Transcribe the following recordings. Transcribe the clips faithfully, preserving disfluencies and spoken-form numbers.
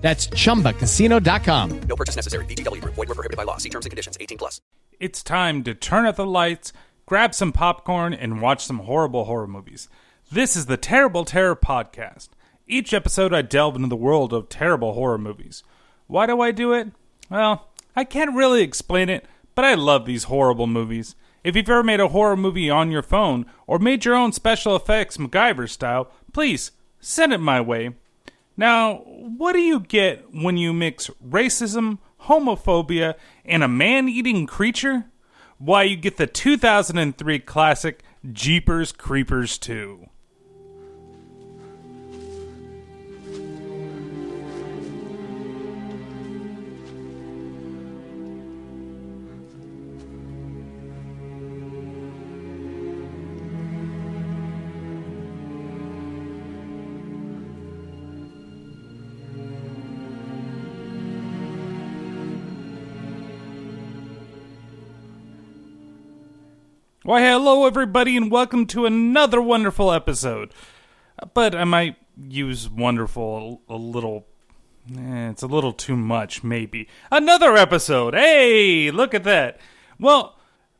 That's chumba casino dot com. No purchase necessary. V G W Group. Void where prohibited by law. See terms and conditions. eighteen plus. It's time to turn out the lights, grab some popcorn, and watch some horrible horror movies. This is the Terrible Terror Podcast. Each episode I delve into the world of terrible horror movies. Why do I do it? Well, I can't really explain it, but I love these horrible movies. If you've ever made a horror movie on your phone or made your own special effects MacGyver style, please send it my way. Now, what do you get when you mix racism, homophobia, and a man-eating creature? Why, you get the two thousand three classic Jeepers Creepers two. Why, hello everybody, and welcome to another wonderful episode. But I might use wonderful a, a little, eh, it's a little too much, maybe. Another episode! Hey, look at that! Well,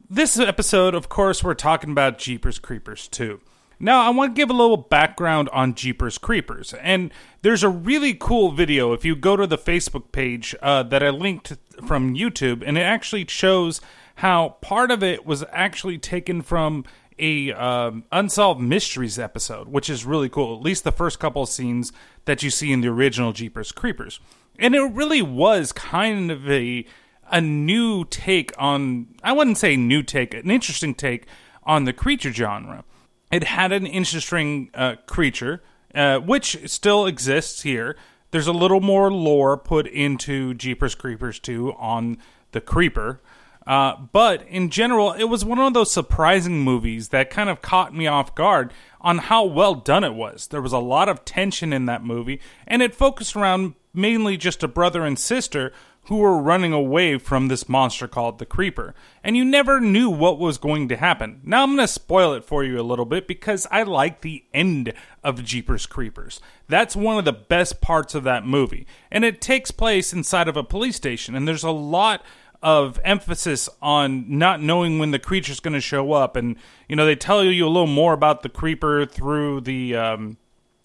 this episode, of course, we're talking about Jeepers Creepers two. Now, I want to give a little background on Jeepers Creepers, and there's a really cool video if you go to the Facebook page uh, that I linked from YouTube, and it actually shows how part of it was actually taken from a um, Unsolved Mysteries episode, which is really cool, at least the first couple of scenes that you see in the original Jeepers Creepers. And it really was kind of a a new take on, I wouldn't say new take, an interesting take on the creature genre. It had an interesting uh, creature, uh, which still exists here. There's a little more lore put into Jeepers Creepers two on the creeper. Uh, but in general, it was one of those surprising movies that kind of caught me off guard on how well done it was. There was a lot of tension in that movie, and it focused around mainly just a brother and sister who were running away from this monster called the Creeper. And you never knew what was going to happen. Now I'm going to spoil it for you a little bit because I like the end of Jeepers Creepers. That's one of the best parts of that movie. And it takes place inside of a police station, and there's a lot of emphasis on not knowing when the creature's going to show up. And, you know, they tell you a little more about the creeper through the um,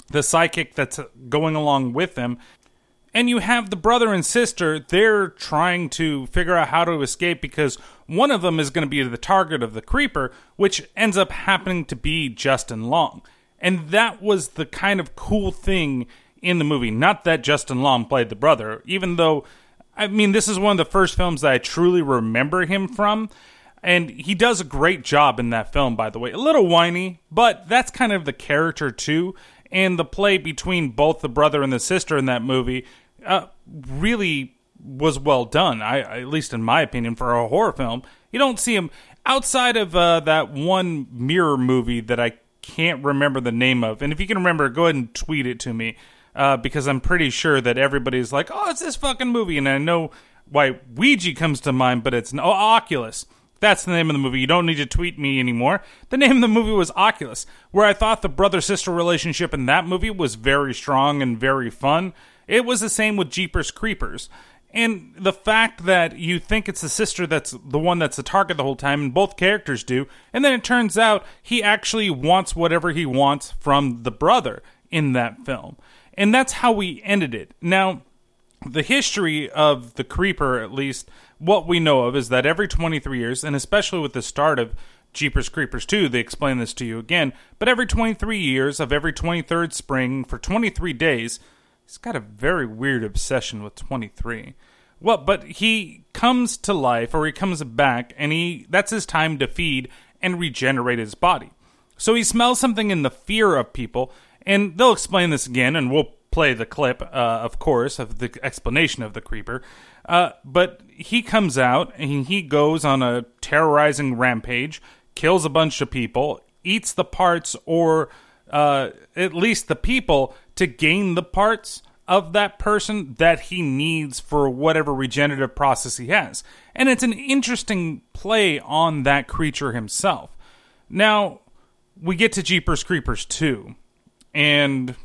the psychic that's going along with them. And you have the brother and sister, they're trying to figure out how to escape because one of them is going to be the target of the creeper, which ends up happening to be Justin Long. And that was the kind of cool thing in the movie. Not that Justin Long played the brother, even though, I mean, this is one of the first films that I truly remember him from, and he does a great job in that film, by the way. A little whiny, but that's kind of the character, too, and the play between both the brother and the sister in that movie uh, really was well done, I, at least in my opinion, for a horror film. You don't see him outside of uh, that one mirror movie that I can't remember the name of, and if you can remember, go ahead and tweet it to me. Uh, because I'm pretty sure that everybody's like, oh, it's this fucking movie. And I know why Ouija comes to mind, but it's no Oculus. That's the name of the movie. You don't need to tweet me anymore. The name of the movie was Oculus, where I thought the brother-sister relationship in that movie was very strong and very fun. It was the same with Jeepers Creepers. And the fact that you think it's the sister that's the one that's the target the whole time, and both characters do, and then it turns out he actually wants whatever he wants from the brother in that film. And that's how we ended it. Now, the history of the Creeper, at least what we know of, is that every twenty-three years, and especially with the start of Jeepers Creepers two, they explain this to you again, but every twenty-three years of every twenty-third spring for twenty-three days, he's got a very weird obsession with twenty-three. Well, but he comes to life, or he comes back, and he that's his time to feed and regenerate his body. So he smells something in the fear of people. And they'll explain this again, and we'll play the clip, uh, of course, of the explanation of the creeper. Uh, but he comes out and he goes on a terrorizing rampage, kills a bunch of people, eats the parts, or uh, at least the people, to gain the parts of that person that he needs for whatever regenerative process he has. And it's an interesting play on that creature himself. Now, we get to Jeepers Creepers two, and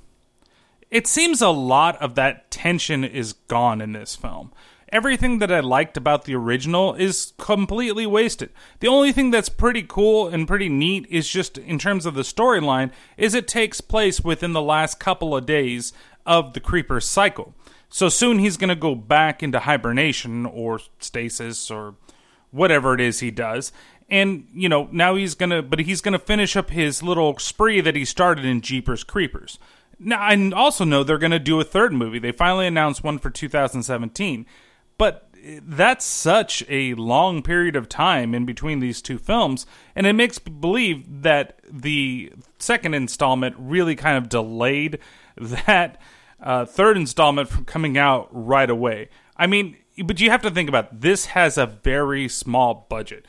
it seems a lot of that tension is gone in this film. Everything that I liked about the original is completely wasted. The only thing that's pretty cool and pretty neat is just in terms of the storyline is it takes place within the last couple of days of the creeper's cycle. So soon he's going to go back into hibernation or stasis or whatever it is he does. And, you know, now he's going to, but he's going to finish up his little spree that he started in Jeepers Creepers. Now, I also know they're going to do a third movie. They finally announced one for two thousand seventeen. But that's such a long period of time in between these two films, and it makes me believe that the second installment really kind of delayed that uh, third installment from coming out right away. I mean, but you have to think about it. This has a very small budget.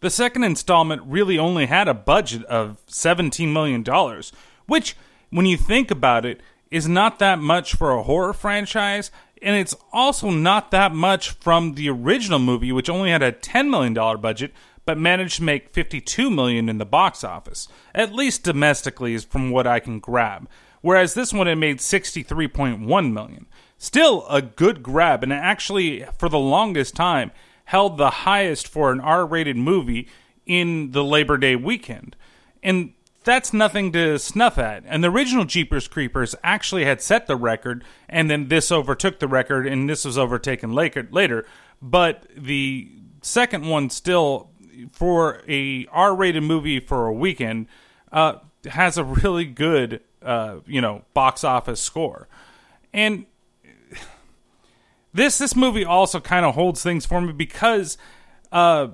The second installment really only had a budget of seventeen million dollars, which, when you think about it, is not that much for a horror franchise. And it's also not that much from the original movie, which only had a ten million dollars budget, but managed to make fifty-two million dollars in the box office. At least domestically is from what I can grab. Whereas this one, it made sixty-three point one million dollars. Still a good grab, and actually, for the longest time, held the highest for an R-rated movie in the Labor Day weekend. And that's nothing to snuff at. And the original Jeepers Creepers actually had set the record, and then this overtook the record, and this was overtaken later. But the second one still, for a R-rated movie for a weekend, uh, has a really good, uh, you know, box office score. And this this movie also kind of holds things for me because, uh,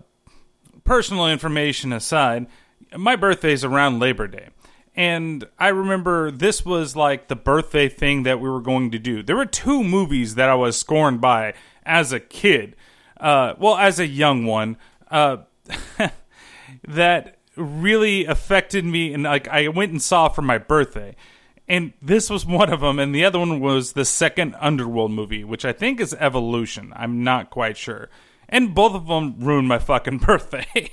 personal information aside, my birthday's around Labor Day, and I remember this was like the birthday thing that we were going to do. There were two movies that I was scorned by as a kid, uh, well, as a young one, uh, that really affected me, and like I went and saw for my birthday, and this was one of them, and the other one was the second Underworld movie, which I think is Evolution. I'm not quite sure. And both of them ruined my fucking birthday,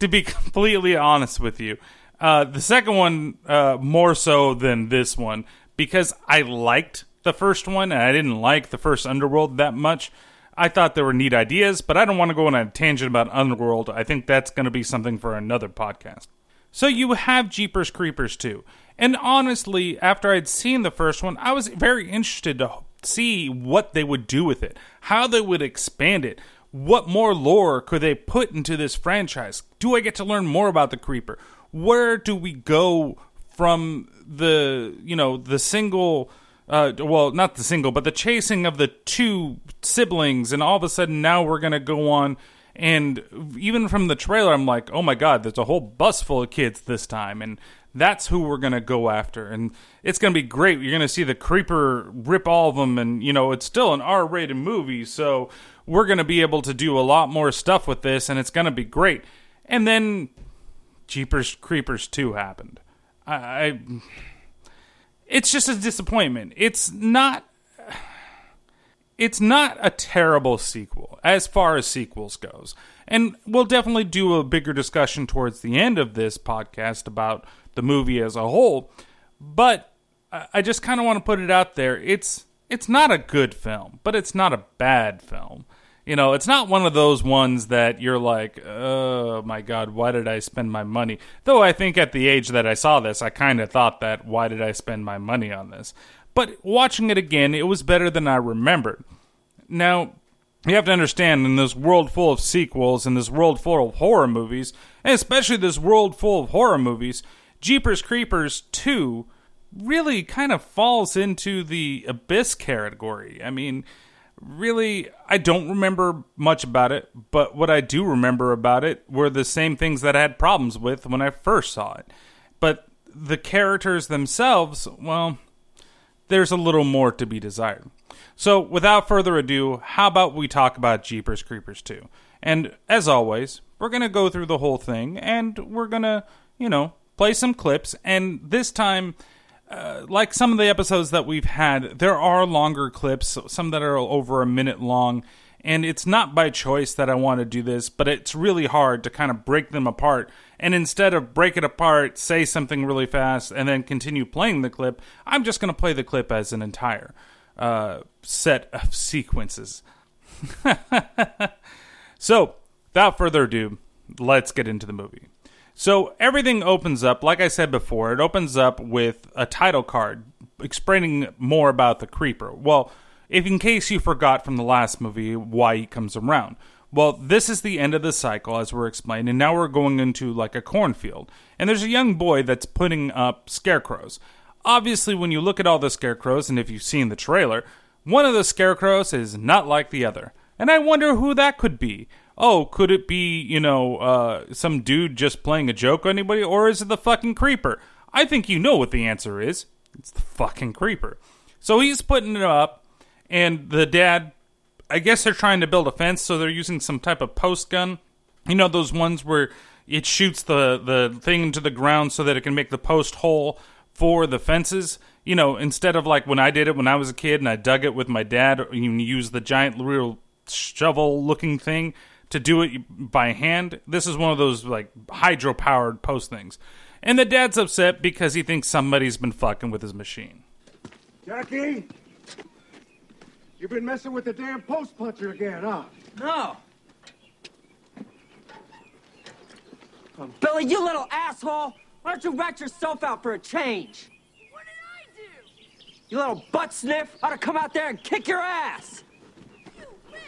to be completely honest with you. Uh, the second one, uh, more so than this one, because I liked the first one, and I didn't like the first Underworld that much. I thought there were neat ideas, but I don't want to go on a tangent about Underworld. I think that's going to be something for another podcast. So you have Jeepers Creepers two. And honestly, after I'd seen the first one, I was very interested to see what they would do with it, how they would expand it. What more lore could they put into this franchise? Do I get to learn more about the creeper? Where do we go from the, you know, the single, uh, well, not the single, but the chasing of the two siblings, and all of a sudden now we're going to go on, and even from the trailer, I'm like, oh my God, there's a whole bus full of kids this time, and that's who we're going to go after, and it's going to be great. You're going to see the creeper rip all of them, and, you know, it's still an R-rated movie, so we're going to be able to do a lot more stuff with this, and it's going to be great. And then Jeepers Creepers two happened. I, I it's just a disappointment. It's not it's not a terrible sequel as far as sequels goes. And we'll definitely do a bigger discussion towards the end of this podcast about the movie as a whole, but I just kind of want to put it out there. It's it's not a good film, but it's not a bad film. You know, it's not one of those ones that you're like, oh my God, why did I spend my money? Though I think at the age that I saw this, I kind of thought that, why did I spend my money on this? But watching it again, it was better than I remembered. Now, you have to understand, in this world full of sequels, and this world full of horror movies, and especially this world full of horror movies, Jeepers Creepers two really kind of falls into the abyss category. I mean, really, I don't remember much about it, but what I do remember about it were the same things that I had problems with when I first saw it. But the characters themselves, well, there's a little more to be desired. So without further ado, how about we talk about Jeepers Creepers two? And as always, we're going to go through the whole thing, and we're going to, you know, play some clips. And this time, uh, like some of the episodes that we've had, there are longer clips, some that are over a minute long. And it's not by choice that I want to do this, but it's really hard to kind of break them apart. And instead of break it apart, say something really fast, and then continue playing the clip, I'm just going to play the clip as an entire uh, set of sequences. So, without further ado, let's get into the movie. So, everything opens up, like I said before, it opens up with a title card explaining more about the creeper. Well, if in case you forgot from the last movie why he comes around. Well, this is the end of the cycle, as we're explained, and now we're going into like a cornfield. And there's a young boy that's putting up scarecrows. Obviously, when you look at all the scarecrows, and if you've seen the trailer, one of the scarecrows is not like the other. And I wonder who that could be. Oh, could it be, you know, uh, some dude just playing a joke on anybody? Or is it the fucking creeper? I think you know what the answer is. It's the fucking creeper. So he's putting it up. And the dad, I guess they're trying to build a fence, so they're using some type of post gun. You know, those ones where it shoots the, the thing into the ground so that it can make the post hole for the fences. You know, instead of like when I did it when I was a kid and I dug it with my dad, you use the giant real shovel-looking thing to do it by hand. This is one of those like hydro-powered post things. And the dad's upset because he thinks somebody's been fucking with his machine. Jackie? You've been messing with the damn post puncher again, huh? No. Um, Billy, you little asshole! Why don't you rat yourself out for a change? What did I do? You little butt sniff! Ought to come out there and kick your ass! You wish.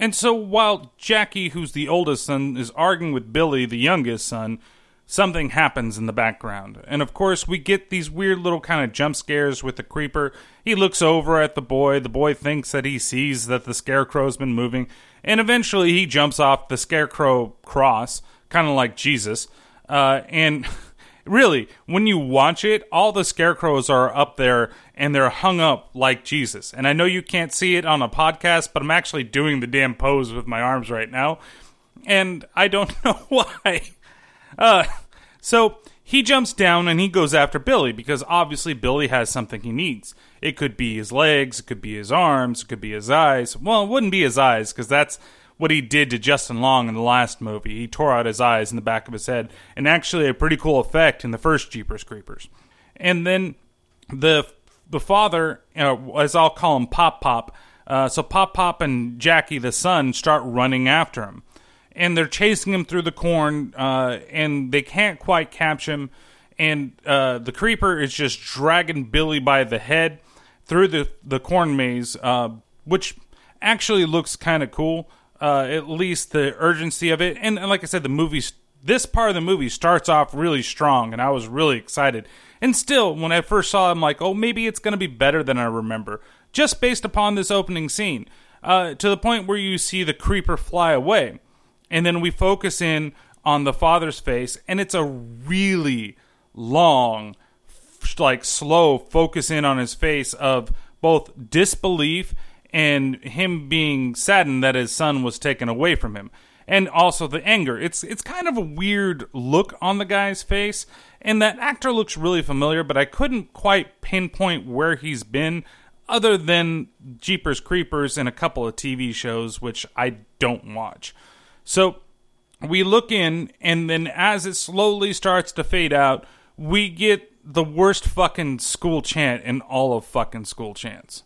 And so while Jackie, who's the oldest son, is arguing with Billy, the youngest son, something happens in the background. And of course, we get these weird little kind of jump scares with the creeper. He looks over at the boy. The boy thinks that he sees that the scarecrow's been moving. And eventually, he jumps off the scarecrow cross, kind of like Jesus. Uh, and really, when you watch it, all the scarecrows are up there and they're hung up like Jesus. And I know you can't see it on a podcast, but I'm actually doing the damn pose with my arms right now. And I don't know why. Uh, so he jumps down and he goes after Billy because obviously Billy has something he needs. It could be his legs, it could be his arms, it could be his eyes. Well, it wouldn't be his eyes because that's what he did to Justin Long in the last movie. He tore out his eyes in the back of his head, and actually a pretty cool effect in the first Jeepers Creepers. And then the the father, uh, as I'll call him, Pop Pop. Uh, so Pop Pop and Jackie, the son, start running after him. And they're chasing him through the corn, uh, and they can't quite catch him. And uh, the creeper is just dragging Billy by the head through the, the corn maze, uh, which actually looks kind of cool, uh, at least the urgency of it. And, and like I said, the movie, this part of the movie starts off really strong, and I was really excited. And still, when I first saw it, I'm like, oh, maybe it's going to be better than I remember, just based upon this opening scene, uh, to the point where you see the creeper fly away. And then we focus in on the father's face, and it's a really long, like slow focus in on his face of both disbelief and him being saddened that his son was taken away from him. And also the anger. It's it's kind of a weird look on the guy's face. And that actor looks really familiar, but I couldn't quite pinpoint where he's been other than Jeepers Creepers and a couple of T V shows, which I don't watch. So we look in, and then as it slowly starts to fade out, we get the worst fucking school chant in all of fucking school chants.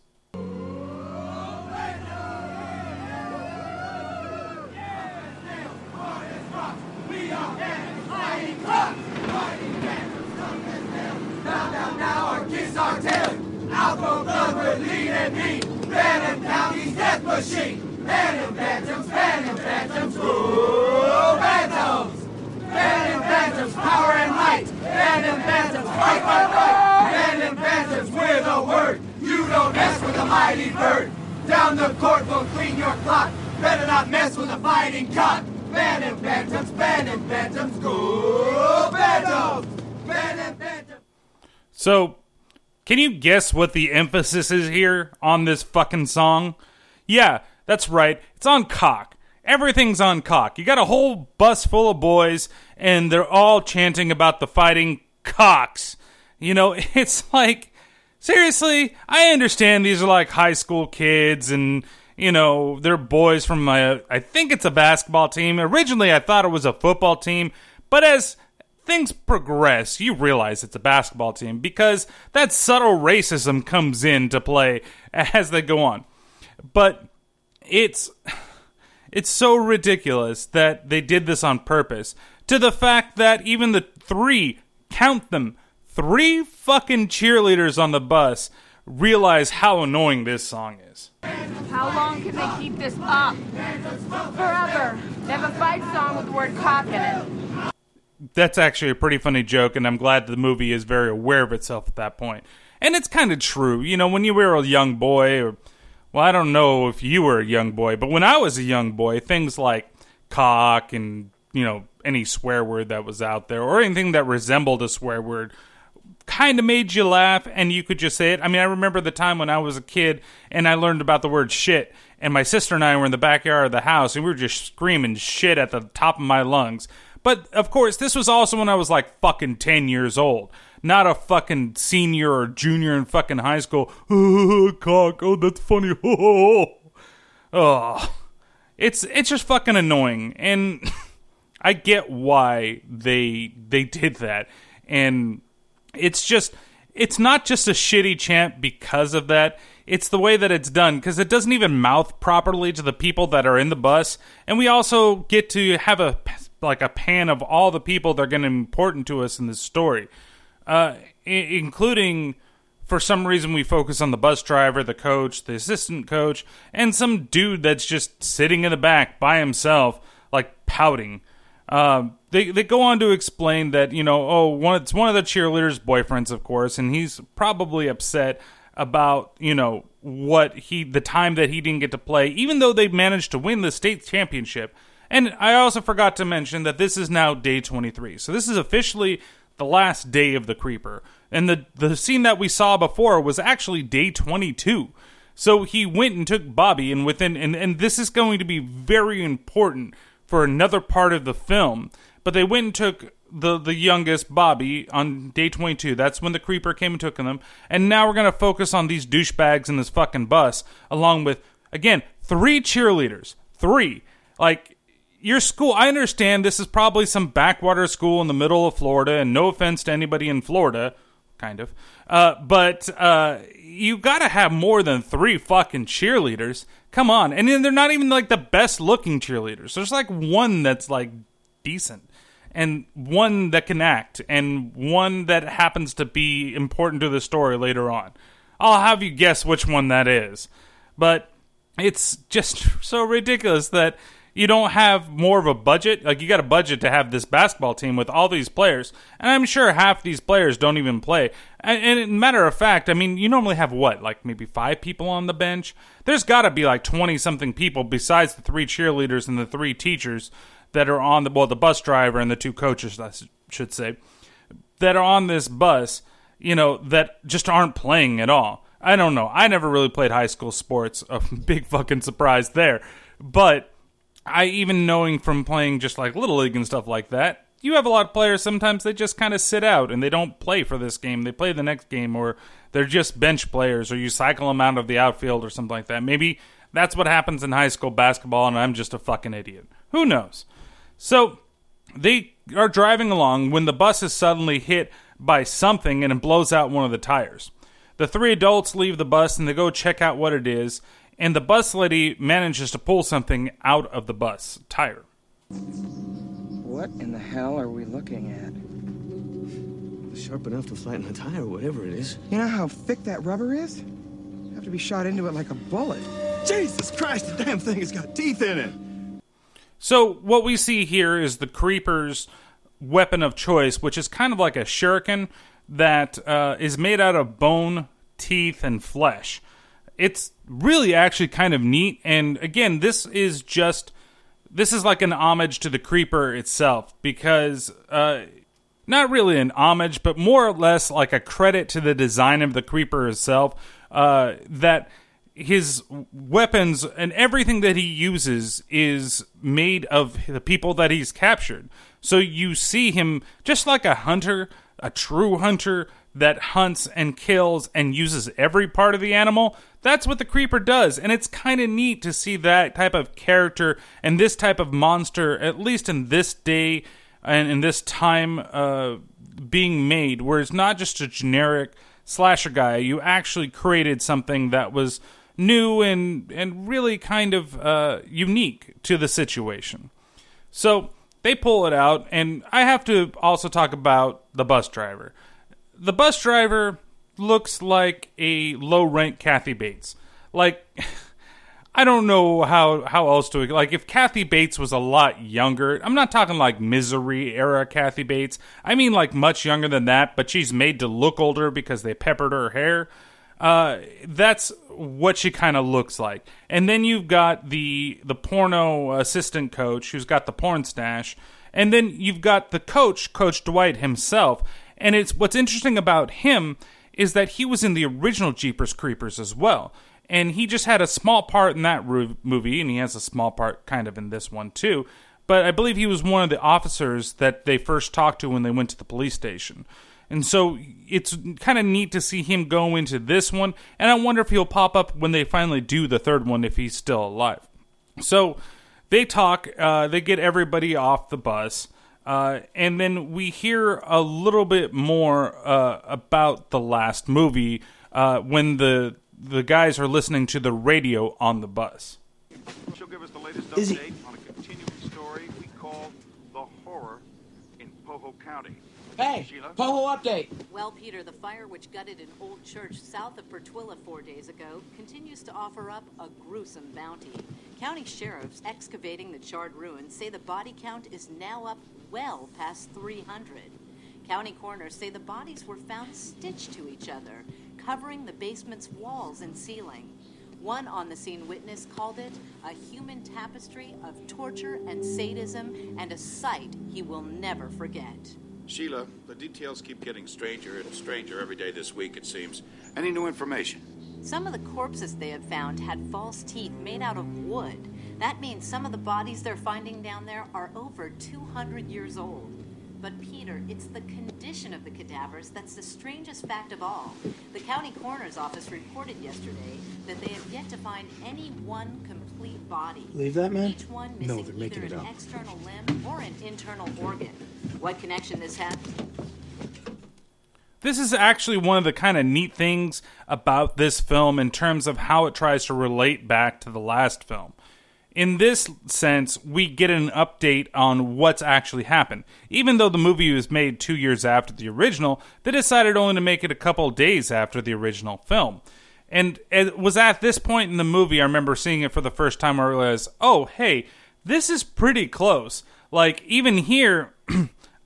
Phantom Phantoms, Phantom Phantoms, ooh, Phantoms! Phantom Phantoms, power and light! Phantom Phantoms, fight, fight, fight! Phantom Phantoms, we're the word! You don't mess with a mighty bird! Down the court, we'll clean your clock! Better not mess with a fighting cock! Phantom Phantoms, Phantom Phantoms, ooh, Phantoms! Phantom Phantoms! So, Can you guess what the emphasis is here on this fucking song? Yeah, that's right. It's on cock. Everything's on cock. You got a whole bus full of boys, and they're all chanting about the fighting cocks. You know, it's like, seriously, I understand these are like high school kids, and, you know, they're boys from my, I think it's a basketball team. Originally, I thought it was a football team, but as things progress, you realize it's a basketball team because that subtle racism comes into play as they go on. But it's it's so ridiculous that they did this on purpose, to the fact that even the three, count them, three fucking cheerleaders on the bus realize how annoying this song is. How long can they keep this up? Forever. They have a fight song with the word cock in it. That's actually a pretty funny joke, and I'm glad the movie is very aware of itself at that point. And it's kind of true. You know, when you were a young boy, or, well, I don't know if you were a young boy, but when I was a young boy, things like cock and, you know, any swear word that was out there or anything that resembled a swear word kind of made you laugh, and you could just say it. I mean, I remember the time when I was a kid and I learned about the word shit, and my sister and I were in the backyard of the house and we were just screaming shit at the top of my lungs. But, of course, this was also when I was, like, fucking ten years old. Not a fucking senior or junior in fucking high school. Oh, cock. Oh, that's funny. Oh, it's it's just fucking annoying. And I get why they they did that. And it's just, it's not just a shitty chant because of that. It's the way that it's done, because it doesn't even mouth properly to the people that are in the bus. And we also get to have a... like a pan of all the people that are going to be important to us in this story, uh, I- including, for some reason, we focus on the bus driver, the coach, the assistant coach, and some dude that's just sitting in the back by himself, like, pouting. Uh, they they go on to explain that, you know, oh, one, it's one of the cheerleaders' boyfriends, of course, and he's probably upset about, you know, what he the time that he didn't get to play, even though they managed to win the state championship. And I also forgot to mention that this is now day twenty-three. So this is officially the last day of the Creeper. And the, the scene that we saw before was actually day twenty-two. So he went and took Bobby, and within and, and this is going to be very important for another part of the film. But they went and took the, the youngest, Bobby, on day twenty-two. That's when the Creeper came and took them. And now we're going to focus on these douchebags in this fucking bus, along with, again, three cheerleaders. Three. Like... Your school, I understand this is probably some backwater school in the middle of Florida, and no offense to anybody in Florida, kind of, uh, but uh, you gotta have more than three fucking cheerleaders. Come on. And then they're not even like the best looking cheerleaders. There's like one that's like decent, and one that can act, and one that happens to be important to the story later on. I'll have you guess which one that is. But it's just so ridiculous that you don't have more of a budget. Like, you got a budget to have this basketball team with all these players. And I'm sure half these players don't even play. And, and matter of fact, I mean, you normally have what? Like, maybe five people on the bench? There's got to be like twenty-something people besides the three cheerleaders and the three teachers that are on the, well, the bus driver and the two coaches, I should say, that are on this bus, you know, that just aren't playing at all. I don't know. I never really played high school sports. A big fucking surprise there. But... I even knowing from playing just like Little League and stuff like that, you have a lot of players, sometimes they just kind of sit out and they don't play for this game. They play the next game, or they're just bench players, or you cycle them out of the outfield or something like that. Maybe that's what happens in high school basketball, and I'm just a fucking idiot. Who knows? So they are driving along when the bus is suddenly hit by something and it blows out one of the tires. The three adults leave the bus and they go check out what it is. And the bus lady manages to pull something out of the bus tire. What in the hell are we looking at? It's sharp enough to flatten a tire, whatever it is. You know how thick that rubber is? You have to be shot into it like a bullet. Jesus Christ, the damn thing has got teeth in it! So what we see here is the Creeper's weapon of choice, which is kind of like a shuriken that uh, is made out of bone, teeth, and flesh. It's really actually kind of neat. And again, this is just, this is like an homage to the Creeper itself, because uh, not really an homage, but more or less like a credit to the design of the creeper itself, uh, that his weapons and everything that he uses is made of the people that he's captured. So you see him just like a hunter, a true hunter that hunts and kills and uses every part of the animal. That's what the creeper does, and it's kind of neat to see that type of character and this type of monster, at least in this day and in this time, uh, being made, where it's not just a generic slasher guy. You actually created something that was new and, and really kind of uh, unique to the situation. So they pull it out, and I have to also talk about the bus driver. The bus driver looks like a low-rank Kathy Bates. Like, I don't know how, how else to... Like, if Kathy Bates was a lot younger... I'm not talking, like, Misery-era Kathy Bates. I mean, like, much younger than that, but she's made to look older because they peppered her hair. Uh, that's what she kind of looks like. And then you've got the the porno assistant coach who's got the porn stash. And then you've got the coach, Coach Dwight himself. And it's what's interesting about him is that he was in the original Jeepers Creepers as well. And he just had a small part in that movie, and he has a small part kind of in this one too. But I believe he was one of the officers that they first talked to when they went to the police station. And so it's kind of neat to see him go into this one. And I wonder if he'll pop up when they finally do the third one, if he's still alive. So they talk, uh, they get everybody off the bus. Uh, and then we hear a little bit more uh, about the last movie uh, when the the guys are listening to the radio on the bus. She'll give us the latest update he... on a continuing story we call The Horror in Poho County. Hey, Sheila? Poho update. Well, Peter, the fire which gutted an old church south of Pertwilla four days ago continues to offer up a gruesome bounty. County sheriffs excavating the charred ruins say the body count is now up well past three hundred. County coroners say the bodies were found stitched to each other, covering the basement's walls and ceiling. One on-the-scene witness called it a human tapestry of torture and sadism, and a sight he will never forget. Sheila, the details keep getting stranger and stranger every day this week, it seems. Any new information? Some of the corpses they have found had false teeth made out of wood. That means some of the bodies they're finding down there are over two hundred years old. But Peter, it's the condition of the cadavers that's the strangest fact of all. The county coroner's office reported yesterday that they have yet to find any one complete body. Leave that, man? Each one missing no, they're making either it an up. external limb or an internal organ. What connection this has? This is actually one of the kind of neat things about this film in terms of how it tries to relate back to the last film. In this sense, we get an update on what's actually happened. Even though the movie was made two years after the original, they decided only to make it a couple days after the original film. And it was at this point in the movie, I remember seeing it for the first time, I realized, oh, hey, this is pretty close. Like, even here...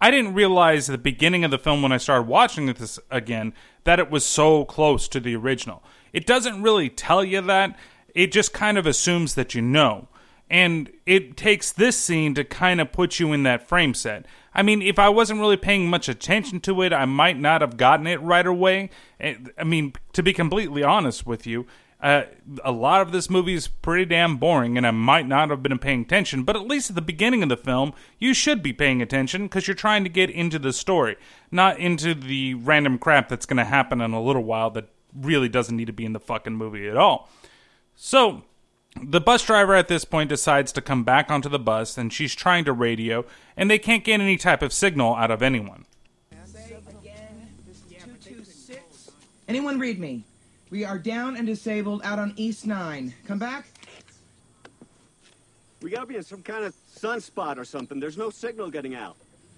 I didn't realize at the beginning of the film when I started watching this again that it was so close to the original. It doesn't really tell you that. It just kind of assumes that you know. And it takes this scene to kind of put you in that frame set. I mean, if I wasn't really paying much attention to it, I might not have gotten it right away. I mean, to be completely honest with you, uh, a lot of this movie is pretty damn boring, and I might not have been paying attention, but at least at the beginning of the film, you should be paying attention because you're trying to get into the story, not into the random crap that's going to happen in a little while that really doesn't need to be in the fucking movie at all. So, the bus driver at this point decides to come back onto the bus, and she's trying to radio, and they can't get any type of signal out of anyone. Anyone read me? We are down and disabled out on East nine. Come back. We gotta be in some kind of sunspot or something. There's no signal getting out.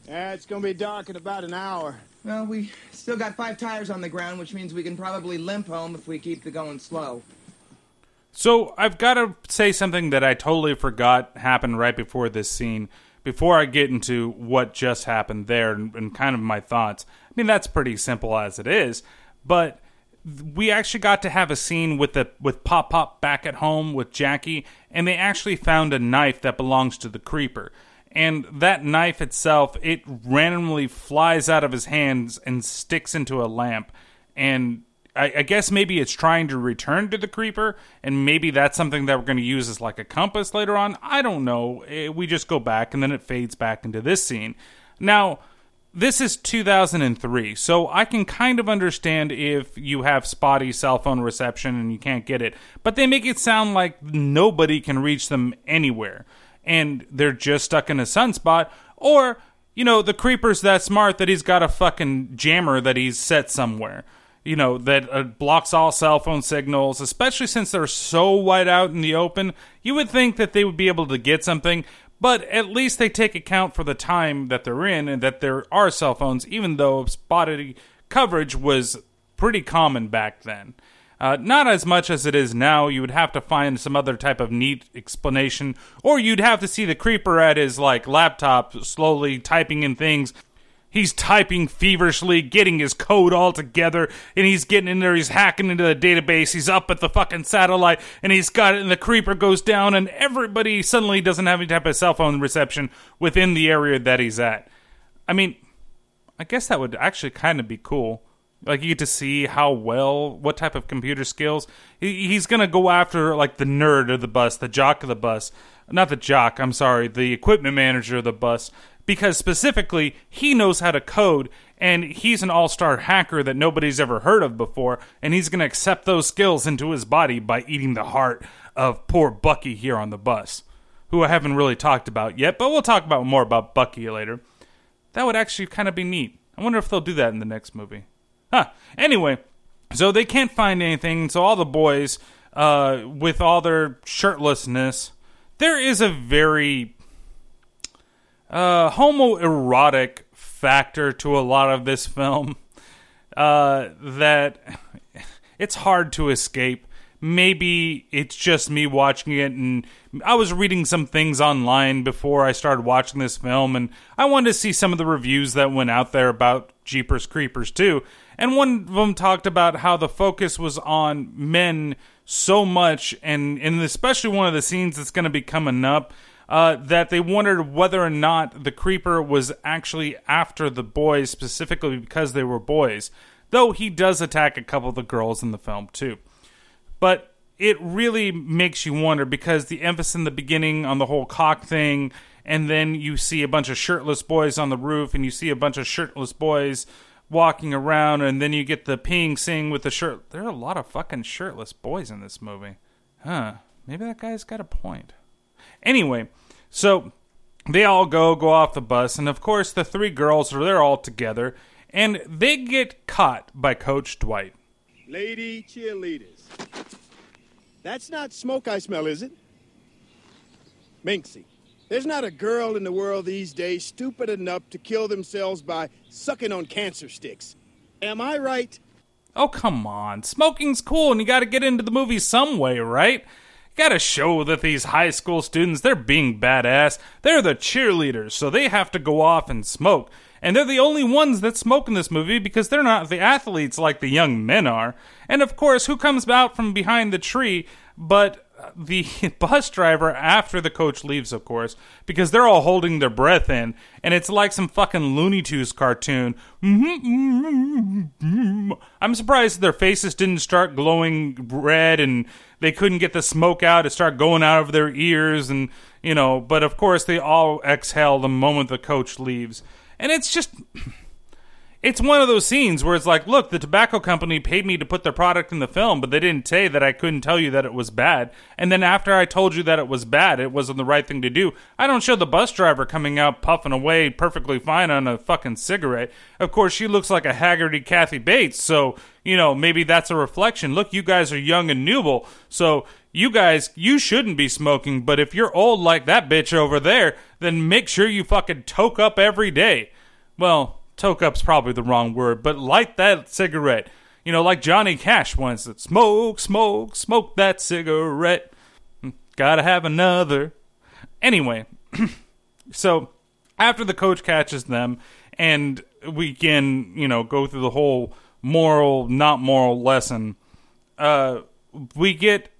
Yeah, it's gonna be dark in about an hour. Well, we still got five tires on the ground, which means we can probably limp home if we keep the going slow. So I've got to say something that I totally forgot happened right before this scene, before I get into what just happened there and, and kind of my thoughts. I mean, that's pretty simple as it is, but... we actually got to have a scene with the with Pop Pop back at home with Jackie, and they actually found a knife that belongs to the creeper. and that knife itself, it randomly flies out of his hands and sticks into a lamp. And I, I guess maybe it's trying to return to the creeper, and maybe that's something that we're going to use as like a compass later on. I don't know. It, we just go back, and then it fades back into this scene. Now, this is two thousand three, so I can kind of understand if you have spotty cell phone reception and you can't get it. But they make it sound like nobody can reach them anywhere, and they're just stuck in a sunspot, or, you know, the creeper's that smart that he's got a fucking jammer that he's set somewhere, you know, that uh, blocks all cell phone signals, especially since they're so wide out in the open. You would think that they would be able to get something, but at least they take account for the time that they're in and that there are cell phones, even though spotty coverage was pretty common back then. Uh, not as much as it is now. You would have to find some other type of neat explanation, or you'd have to see the creeper at his like laptop slowly typing in things. He's typing feverishly, getting his code all together, and he's getting in there, he's hacking into the database, he's up at the fucking satellite, and he's got it, and the creeper goes down, and everybody suddenly doesn't have any type of cell phone reception within the area that he's at. I mean, I guess that would actually kind of be cool. Like, you get to see how well, what type of computer skills. He, he's going to go after, like, the nerd of the bus, the jock of the bus. Not the jock, I'm sorry, the equipment manager of the bus. Because specifically, he knows how to code, and he's an all-star hacker that nobody's ever heard of before, and he's going to accept those skills into his body by eating the heart of poor Bucky here on the bus, who I haven't really talked about yet, but we'll talk about more about Bucky later. That would actually kind of be neat. I wonder if they'll do that in the next movie. Huh. Anyway, so they can't find anything, so all the boys, uh, with all their shirtlessness, there is a very uh, homoerotic factor to a lot of this film uh, that it's hard to escape. Maybe it's just me watching it, and I was reading some things online before I started watching this film, and I wanted to see some of the reviews that went out there about Jeepers Creepers two, and one of them talked about how the focus was on men so much, and, and especially one of the scenes that's going to be coming up, uh, that they wondered whether or not the creeper was actually after the boys specifically because they were boys, though he does attack a couple of the girls in the film too. But it really makes you wonder, because the emphasis in the beginning on the whole cock thing, and then you see a bunch of shirtless boys on the roof, and you see a bunch of shirtless boys walking around, and then you get the ping sing with the shirt. There are a lot of fucking shirtless boys in this movie. Huh. Maybe that guy's got a point. Anyway, so they all go, go off the bus, and of course the three girls are there all together, and they get caught by Coach Dwight. Lady cheerleaders. That's not smoke I smell, is it? Minxie. There's not a girl in the world these days stupid enough to kill themselves by sucking on cancer sticks. Am I right? Oh, come on. Smoking's cool, and you got to get into the movie some way, right? You got to show that these high school students, they're being badass. They're the cheerleaders, so they have to go off and smoke. And they're the only ones that smoke in this movie because they're not the athletes like the young men are. And, of course, who comes out from behind the tree but the bus driver after the coach leaves, of course, because they're all holding their breath in, and it's like some fucking Looney Tunes cartoon. I'm surprised their faces didn't start glowing red, and they couldn't get the smoke out. It started going out of their ears, and you know. But of course, they all exhale the moment the coach leaves, and it's just. It's one of those scenes where it's like, look, the tobacco company paid me to put their product in the film, but they didn't say that I couldn't tell you that it was bad. And then after I told you that it was bad, it wasn't the right thing to do. I don't show the bus driver coming out puffing away perfectly fine on a fucking cigarette. Of course, she looks like a haggardy Kathy Bates, so, you know, maybe that's a reflection. Look, you guys are young and nubile, so you guys, you shouldn't be smoking, but if you're old like that bitch over there, then make sure you fucking toke up every day. Well, toke up's probably the wrong word, but light that cigarette. You know, like Johnny Cash once said, smoke, smoke, smoke that cigarette. Gotta have another. Anyway, so after the coach catches them, and we can, you know, go through the whole moral, not moral lesson, uh, we get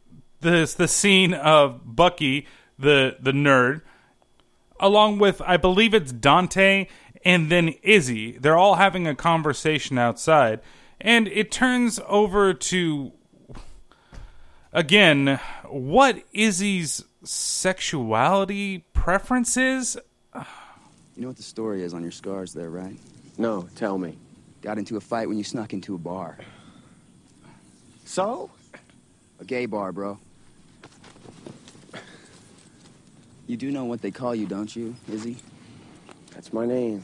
this the scene of Bucky, the, the nerd, along with, I believe it's Dante and then Izzy. They're all having a conversation outside. And it turns over to, again, what Izzy's sexuality preference is. You know what the story is on your scars there, right? No, tell me. Got into a fight when you snuck into a bar. So? A gay bar, bro. You do know what they call you, don't you, Izzy? That's my name.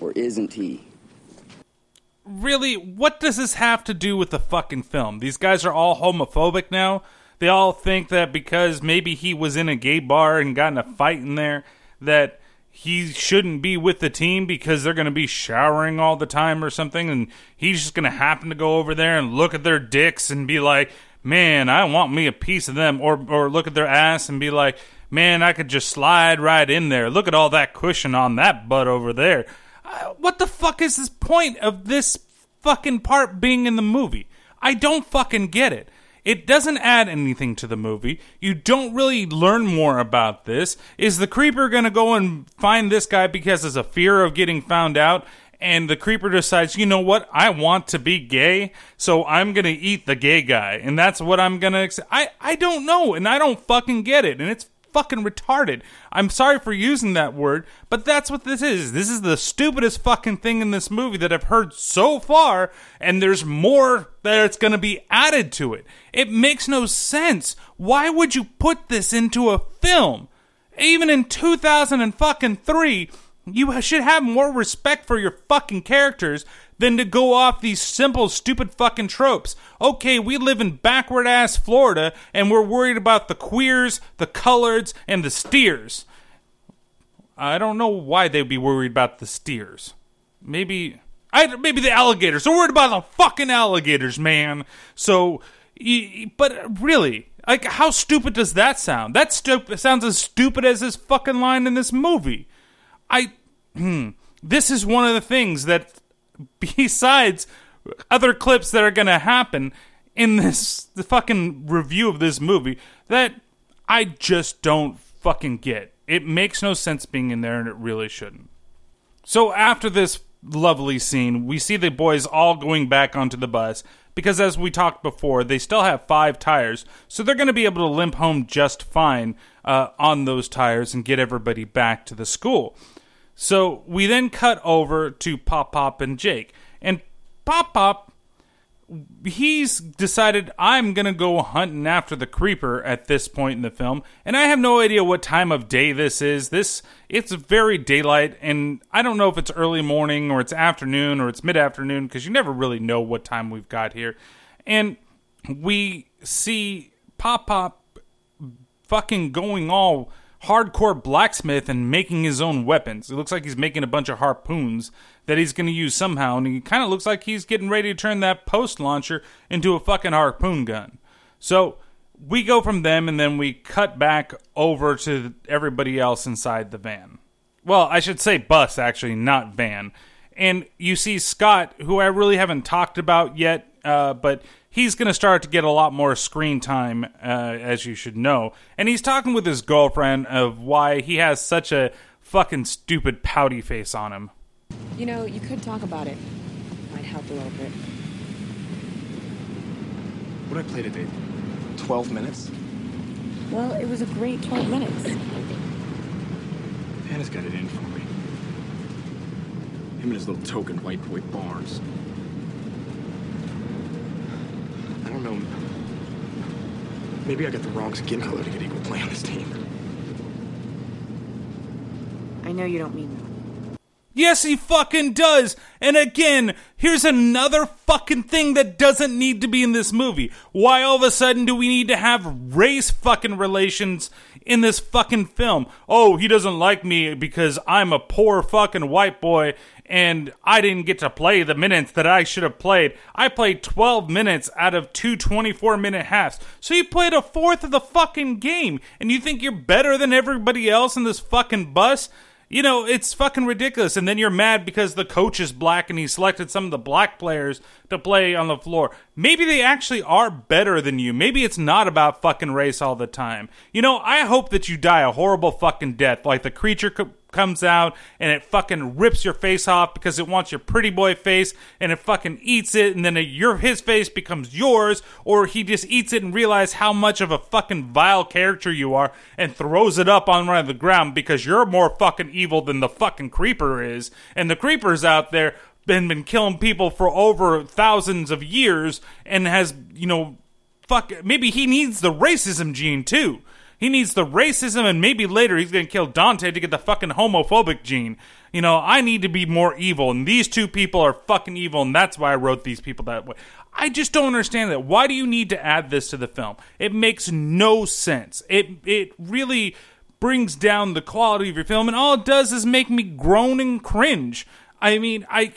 Or isn't he? Really, what does this have to do with the fucking film? These guys are all homophobic now. They all think that because maybe he was in a gay bar and got in a fight in there, that he shouldn't be with the team because they're going to be showering all the time or something, and he's just going to happen to go over there and look at their dicks and be like, man, I want me a piece of them, or or look at their ass and be like, man, I could just slide right in there. Look at all that cushion on that butt over there. What the fuck is this point of this fucking part being in the movie? I don't fucking get it. It doesn't add anything to the movie. You don't really learn more about this. Is the creeper going to go and find this guy because there's a fear of getting found out? And the creeper decides, you know what? I want to be gay, so I'm going to eat the gay guy. And that's what I'm going to... Ex- I, I don't know, and I don't fucking get it. And it's fucking retarded. I'm sorry for using that word, but that's what this is. This is the stupidest fucking thing in this movie that I've heard so far, and there's more that's going to be added to it. It makes no sense. Why would you put this into a film? Even in two thousand three, you should have more respect for your fucking characters than to go off these simple, stupid fucking tropes. Okay, we live in backward-ass Florida, and we're worried about the queers, the coloreds, and the steers. I don't know why they'd be worried about the steers. Maybe, I, maybe the alligators. They're worried about the fucking alligators, man. So, but really, like, how stupid does that sound? That stu- sounds as stupid as this fucking line in this movie. I, hmm, this is one of the things that, besides other clips that are going to happen in this the fucking review of this movie, that I just don't fucking get. It makes no sense being in there, and it really shouldn't. So after this lovely scene, we see the boys all going back onto the bus, because as we talked before, they still have five tires, so they're going to be able to limp home just fine uh, on those tires and get everybody back to the school. So we then cut over to Pop Pop and Jake. And Pop Pop, he's decided, I'm going to go hunting after the creeper at this point in the film. And I have no idea what time of day this is. This It's very daylight, and I don't know if it's early morning or it's afternoon or it's mid-afternoon, because you never really know what time we've got here. And we see Pop Pop fucking going all hardcore blacksmith and making his own weapons. It looks like he's making a bunch of harpoons that he's going to use somehow, and he kind of looks like he's getting ready to turn that post launcher into a fucking harpoon gun. So we go from them, and then we cut back over to everybody else inside the van. Well, I should say bus, actually, not van. And you see Scott, who I really haven't talked about yet, uh, but he's going to start to get a lot more screen time, uh, as you should know. And he's talking with his girlfriend of why he has such a fucking stupid pouty face on him. You know, you could talk about it. Might help a little bit. What did I play today? twelve minutes? Well, it was a great twelve minutes. Hannah's got it in for me. Him and his little token white boy Barnes. I don't know. Maybe I got the wrong skin color to get equal play on this team. I know you don't mean that. Yes, he fucking does. And again, here's another fucking thing that doesn't need to be in this movie. Why all of a sudden do we need to have race fucking relations in this fucking film? Oh, he doesn't like me because I'm a poor fucking white boy and I didn't get to play the minutes that I should have played. I played twelve minutes out of two twenty-four minute halves. So you played a fourth of the fucking game, and you think you're better than everybody else in this fucking bus? You know, it's fucking ridiculous. And then you're mad because the coach is black and he selected some of the black players to play on the floor. Maybe they actually are better than you. Maybe it's not about fucking race all the time. You know, I hope that you die a horrible fucking death. Like the creature co- comes out and it fucking rips your face off because it wants your pretty boy face and it fucking eats it. And then a, your his face becomes yours, or he just eats it and realizes how much of a fucking vile character you are and throws it up on right of the ground because you're more fucking evil than the fucking creeper is. And the creeper's out there and been killing people for over thousands of years and has, you know, fuck, maybe he needs the racism gene too. He needs the racism, and maybe later he's going to kill Dante to get the fucking homophobic gene. You know, I need to be more evil, and these two people are fucking evil, and that's why I wrote these people that way. I just don't understand that. Why do you need to add this to the film? It makes no sense. It it really brings down the quality of your film, and all it does is make me groan and cringe. I mean, I...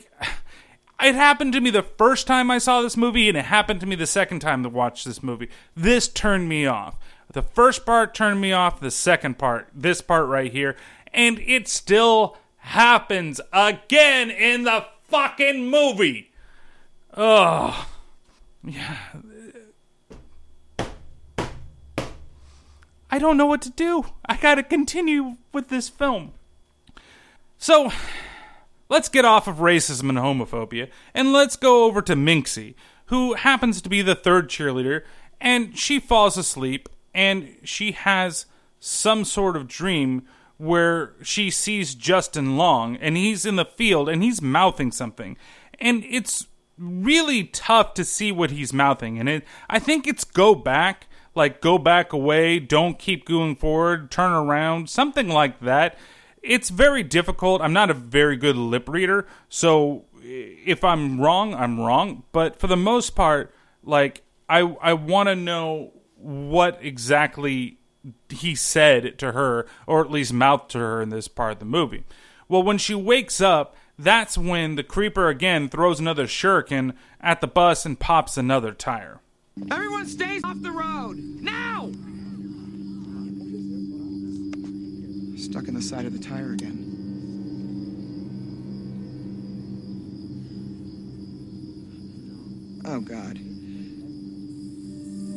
It happened to me the first time I saw this movie, and it happened to me the second time to watch this movie. This turned me off. The first part turned me off, the second part, this part right here, and it still happens again in the fucking movie. Oh, yeah. I don't know what to do. I gotta continue with this film. So, let's get off of racism and homophobia, and let's go over to Minxie, who happens to be the third cheerleader, and she falls asleep. And she has some sort of dream where she sees Justin Long, and he's in the field, and he's mouthing something. And it's really tough to see what he's mouthing. And it, I think it's go back, like go back away, don't keep going forward, turn around, something like that. It's very difficult. I'm not a very good lip reader, so if I'm wrong, I'm wrong. But for the most part, like I, I want to know what exactly he said to her, or at least mouthed to her in this part of the movie. Well, when she wakes up, that's when the creeper again throws another shuriken at the bus and pops another tire. Everyone stays off the road! Now! Stuck in the side of the tire again. Oh, God.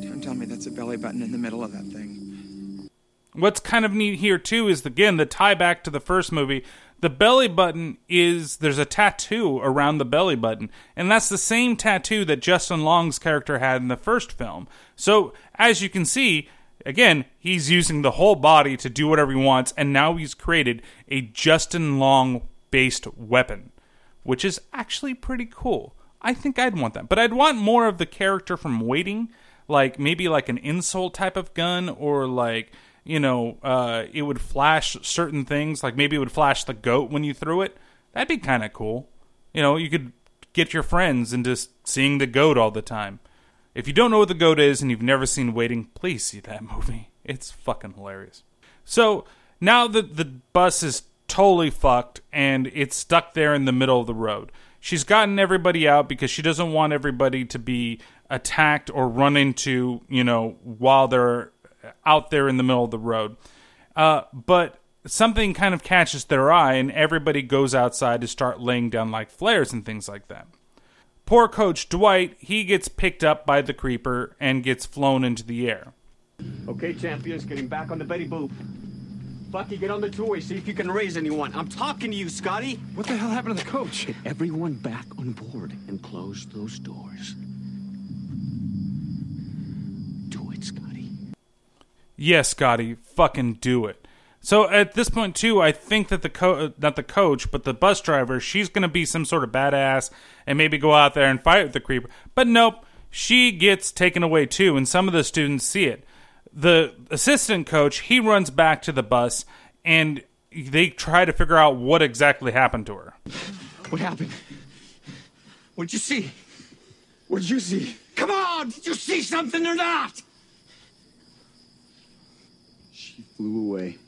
Don't tell me that's a belly button in the middle of that thing. What's kind of neat here, too, is, again, the tie back to the first movie. The belly button is, there's a tattoo around the belly button. And that's the same tattoo that Justin Long's character had in the first film. So, as you can see, again, he's using the whole body to do whatever he wants. And now he's created a Justin Long-based weapon, which is actually pretty cool. I think I'd want that. But I'd want more of the character from Waiting. Like, maybe like an insult type of gun, or like, you know, uh, it would flash certain things. Like, maybe it would flash the goat when you threw it. That'd be kind of cool. You know, you could get your friends into seeing the goat all the time. If you don't know what the goat is and you've never seen Waiting, please see that movie. It's fucking hilarious. So, now the, the bus is totally fucked, and it's stuck there in the middle of the road. She's gotten everybody out because she doesn't want everybody to be attacked or run into, you know, while they're out there in the middle of the road. Uh, but something kind of catches their eye, and everybody goes outside to start laying down like flares and things like that. Poor Coach Dwight, he gets picked up by the creeper and gets flown into the air. Okay, champions, getting back on the Betty Boop. Bucky, get on the two-way, see if you can raise anyone. I'm talking to you, Scotty. What the hell happened to the coach? Get everyone back on board and close those doors. Do it, Scotty. Yes, yeah, Scotty, fucking do it. So at this point, too, I think that the co- not the coach, but the bus driver, she's going to be some sort of badass and maybe go out there and fight with the creeper. But nope, she gets taken away, too, and some of the students see it. The assistant coach, he runs back to the bus, and they try to figure out what exactly happened to her. What happened? What'd you see? What'd you see? Come on! Did you see something or not? She flew away.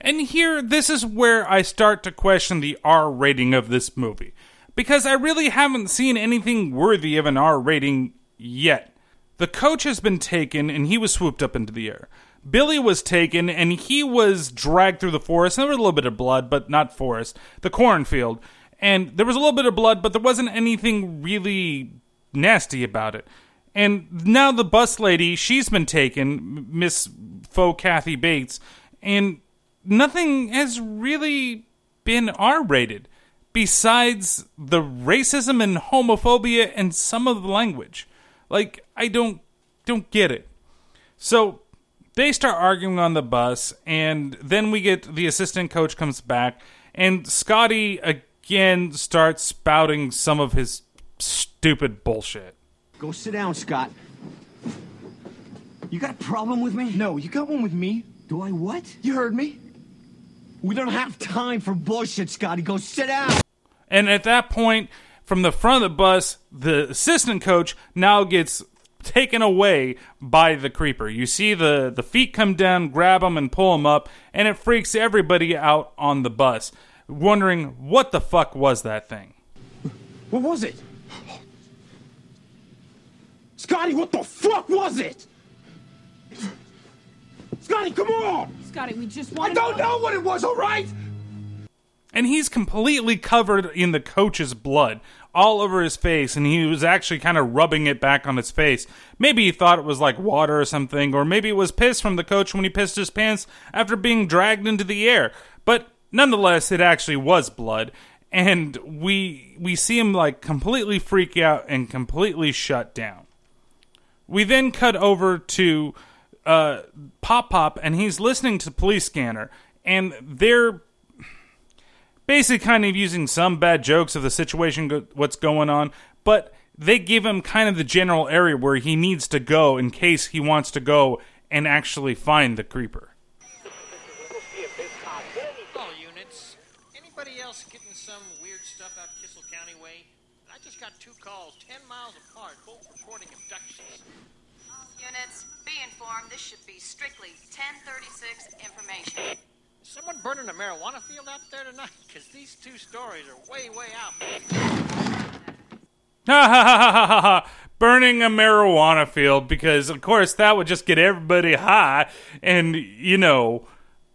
And here, this is where I start to question the R rating of this movie. Because I really haven't seen anything worthy of an R rating yet. The coach has been taken, and he was swooped up into the air. Billy was taken, and he was dragged through the forest. There was a little bit of blood, but not forest. The cornfield. And there was a little bit of blood, but there wasn't anything really nasty about it. And now the bus lady, she's been taken, Miss Faux Kathy Bates, and nothing has really been R-rated besides the racism and homophobia and some of the language. Like, I don't don't get it. So they start arguing on the bus, and then we get the assistant coach comes back, and Scotty again starts spouting some of his stupid bullshit. Go sit down, Scott. You got a problem with me? No, you got one with me. Do I what? You heard me. We don't have time for bullshit, Scotty. Go sit down. And at that point, from the front of the bus, the assistant coach now gets taken away by the creeper. You see the, the feet come down, grab him, and pull him up, and it freaks everybody out on the bus, wondering what the fuck was that thing. What was it? Scotty, what the fuck was it? Scotty, come on! Scotty, we just want I don't know what it was, all right? And he's completely covered in the coach's blood all over his face, and he was actually kind of rubbing it back on his face. Maybe he thought it was like water or something, or maybe it was piss from the coach when he pissed his pants after being dragged into the air. But nonetheless, it actually was blood, and we we see him like completely freak out and completely shut down. We then cut over to uh, Pop Pop, and he's listening to Police Scanner, and they're basically kind of using some bad jokes of the situation, go- what's going on, but they give him kind of the general area where he needs to go in case he wants to go and actually find the creeper. All units, anybody else getting some weird stuff out Kissel County way? I just got two calls, ten miles apart, both reporting abductions. All units, be informed. This should be strictly ten thirty-six information. Is someone burning a marijuana field out there tonight? Because these two stories are way, way out. Ha ha ha ha ha ha! Burning a marijuana field, because of course that would just get everybody high, and you know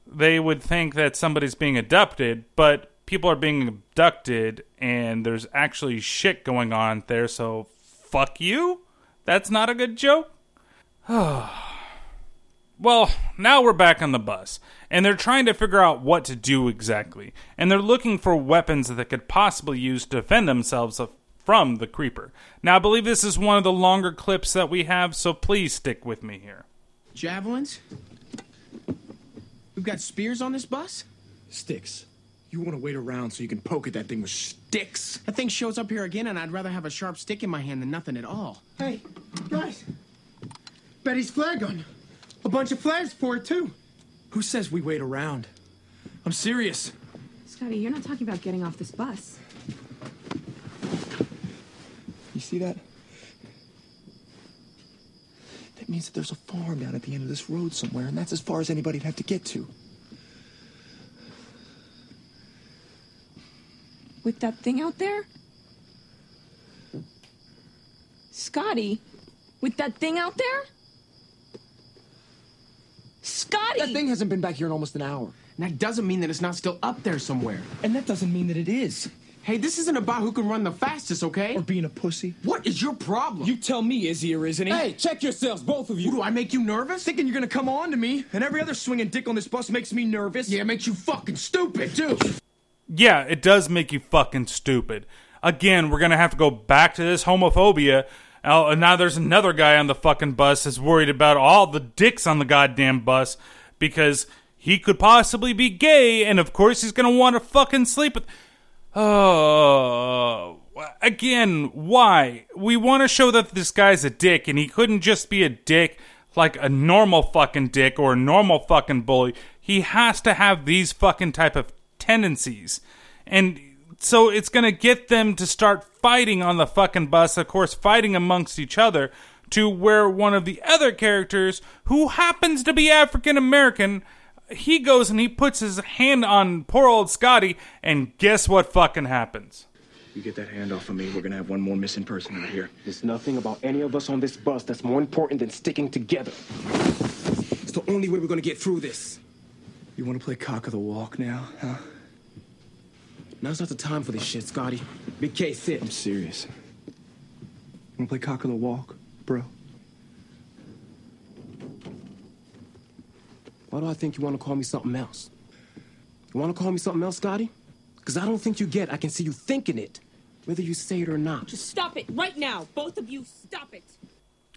they would think that somebody's being abducted, but people are being abducted, and there's actually shit going on there. So fuck you. That's not a good joke. Well, now we're back on the bus, and they're trying to figure out what to do exactly, and they're looking for weapons that they could possibly use to defend themselves from the creeper. Now, I believe this is one of the longer clips that we have, so please stick with me here. Javelins? We've got spears on this bus? Sticks. You want to wait around so you can poke at that thing with sticks? That thing shows up here again, and I'd rather have a sharp stick in my hand than nothing at all. Hey, guys, Betty's flare gun. A bunch of flares for it, too. Who says we wait around? I'm serious. Scotty, you're not talking about getting off this bus. You see that? That means that there's a farm down at the end of this road somewhere, and that's as far as anybody'd have to get to. With that thing out there? Scotty, with that thing out there? Scotty! That thing hasn't been back here in almost an hour. And that doesn't mean that it's not still up there somewhere. And that doesn't mean that it is. Hey, this isn't about who can run the fastest, okay? Or being a pussy. What is your problem? You tell me, is he or isn't he? Hey, check yourselves, both of you. Ooh, do I make you nervous? Thinking you're gonna come on to me, and every other swinging dick on this bus makes me nervous. Yeah, it makes you fucking stupid, too. Yeah, it does make you fucking stupid. Again, we're gonna have to go back to this homophobia. Oh, and now there's another guy on the fucking bus that's worried about all the dicks on the goddamn bus because he could possibly be gay, and of course he's going to want to fucking sleep with... Oh, again, why? We want to show that this guy's a dick, and he couldn't just be a dick like a normal fucking dick or a normal fucking bully. He has to have these fucking type of tendencies, and... So it's going to get them to start fighting on the fucking bus, of course, fighting amongst each other, to where one of the other characters, who happens to be African-American, he goes and he puts his hand on poor old Scotty, and guess what fucking happens? You get that hand off of me, we're going to have one more missing person out here. There's nothing about any of us on this bus that's more important than sticking together. It's the only way we're gonna get through this. You wanna play cock of the walk now, huh? Now's not the time for this shit, Scotty. Big K, sit. I'm serious. You wanna play cock of the walk, bro? Why do I think you wanna call me something else? You wanna call me something else, Scotty? Because I don't think you get. I can see you thinking it, whether you say it or not. Just stop it right now. Both of you, stop it.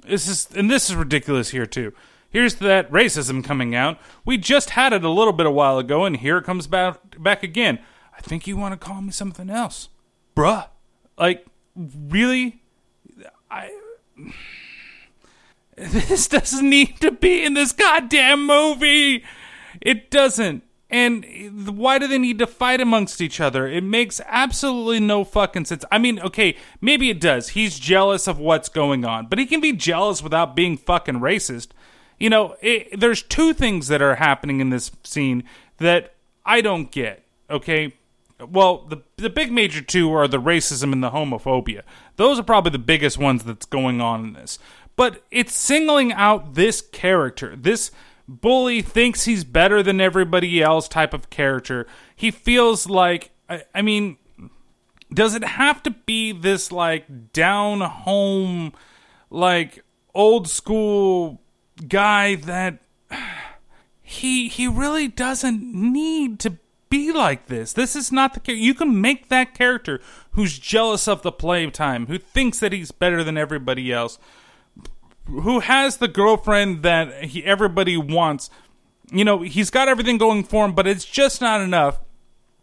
This is, and this is ridiculous here, too. Here's that racism coming out. We just had it a little bit a while ago, and here it comes back, back again. I think you want to call me something else. Bruh. Like, really? I... This doesn't need to be in this goddamn movie. It doesn't. And why do they need to fight amongst each other? It makes absolutely no fucking sense. I mean, okay, maybe it does. He's jealous of what's going on. But he can be jealous without being fucking racist. You know, it, there's two things that are happening in this scene that I don't get, okay? Well, the the big major two are the racism and the homophobia. Those are probably the biggest ones that's going on in this. But it's singling out this character, this bully thinks he's better than everybody else type of character. He feels like, I, I mean, does it have to be this, like, down home, like, old school guy that he he really doesn't need to be like this? This is not the character. You can make that character who's jealous of the playtime, who thinks that he's better than everybody else, who has the girlfriend that he, everybody wants. You know, he's got everything going for him, but it's just not enough.